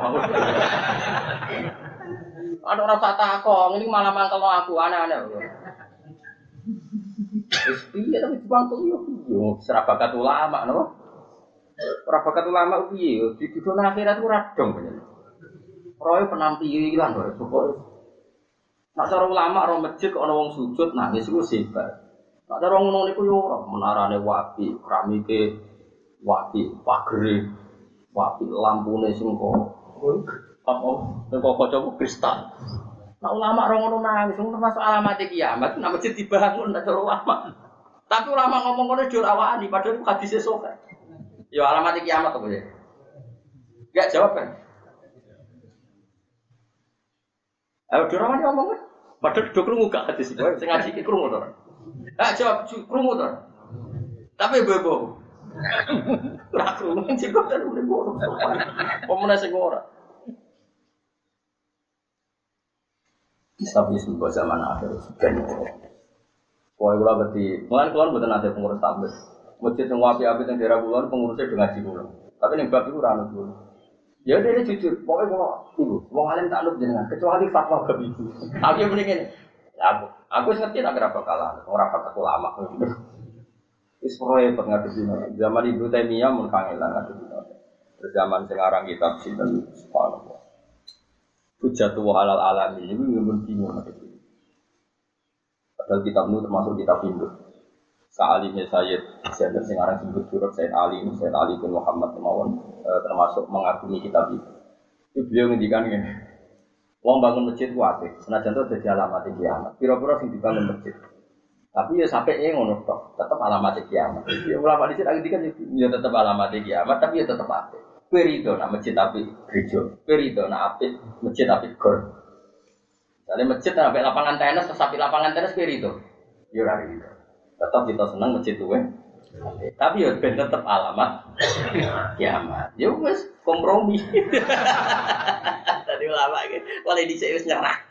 ada orang tak takok ini malah mangkel aku aneh-aneh iya tapi dibangkul iya iya serabakat ulama no serabakat ulama iya di dunia akhirat itu radong rohnya penampilan nak cara ulama roh masjid ada orang sujud nangis itu sebar nak cara orang itu ya orang menaranya wabi, keramiknya wabi, pageri wabi, lampunya singkong apa? Singkong coba kristal nak ulama orang-orang nangis, itu termasuk alamatnya kiamat, nak masjid dibangun, nak ulama. Tapi ulama ngomong-ngomongnya jurawani, padahal itu hadisnya soka. Ya alamatnya kiamat apa ya? Enggak jawab kan? Ayo jurawani ngomong kan? Padahal udah kerungu gak hadis itu, saya ngaji kerungu tuh. Enggak jawab, kerungu tuh. Tapi bebo. Lah kerungu, cikok kan udah borong. Pemenang segorang. Tapi sebuah zaman akhir sebenarnya. Kalau kita berarti, mungkin kalau bukan ada pengurus tambes, masjid yang wapi-wapi yang daerah bulan pengurusnya udah ngaji bulan. Tapi yang bab itu ranut bulan. Ya udah ini jujur, pokoknya kalau ibu, wong alim tak luk jenengan, kecuali fatwa bab itu. Tapi yang penting ini, aku, aku ngerti tak berapa kalah, orang kata aku lama. Isproye pengaruh di zaman Ibu Taimiyah mengkangen lah ngaji. Zaman sekarang kita sih dan sekolah. Jatuh halal alamin ini memang bingung begitu. Padahal kitab itu termasuk kitab Hindu. Sa'alimnya Sayyid Ja'far al-Sadiq sebut Kyurod Said Ali, Sayyid Ali bin Muhammad Mawon termasuk mengagumi kitab itu. Itu beliau ngendikan ngene. Wong bangun masjid ku apik, senajan to dadi alamat kiamat. Pira-pira sing dibangun masjid. Tapi ya sampai e ngono tok, tetep alamat kiamat. Ya ulama dicet ngendikan ya tetep alamat kiamat, tapi ya tetep apik. Perido nak masjid api gereja, perido nak api masjid api gor. Jadi masjid nak api lapangan tenis, tersapi lapangan tenis perido. Yo hari itu, tetap kita senang masjid tuh. Tapi yo ben tetap alamat kiamat. Yo wes kompromi. Tadi lama ke, walai dicek wes nyerah.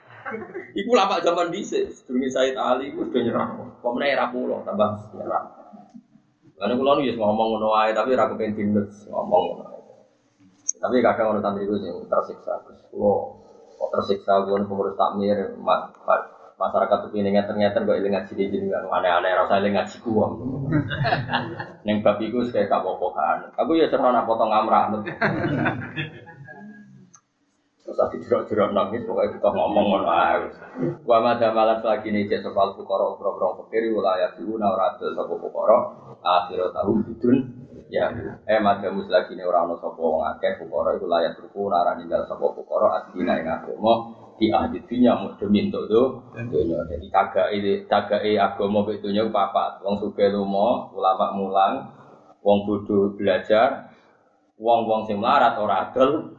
Iku lama zaman dicek, sebelum Sayyid Ali wes nyerah. Komnai rapuloh tambah nyerah. Karena kalau nulis ngomong nuai, tapi raku penting nulis ngomong. Tapi kadang orang santri itu yang tersiksa, kalau tersiksa pun pengurus takmir masyarakat itu ini ngeter-ngeter gak ilang ngaji di dengan aneh-aneh rasa ilang ngaji gua. Neng bab itu kayak gak pokokan. Aku ya serana potong amrah. Terus aku jerok-jerok nangis pokoknya kita ngomong lah. Gua ada malam lagi nih cek soal bukoro bro-bro kiri wilayah diuna radel soal bukoro akhirnya tahu bidun. Ya, eh madamus lagi ini orang-orang sopoh wong akeh bukoro itu layak berku narah ninggal sopoh bukoro adina yang agomo diahdidinya mudemin itu itu jadi tagai tagai agomo itu nya papat wong sugih lumo ulama mulang wong bodho belajar wong-wong sing melarat ora adol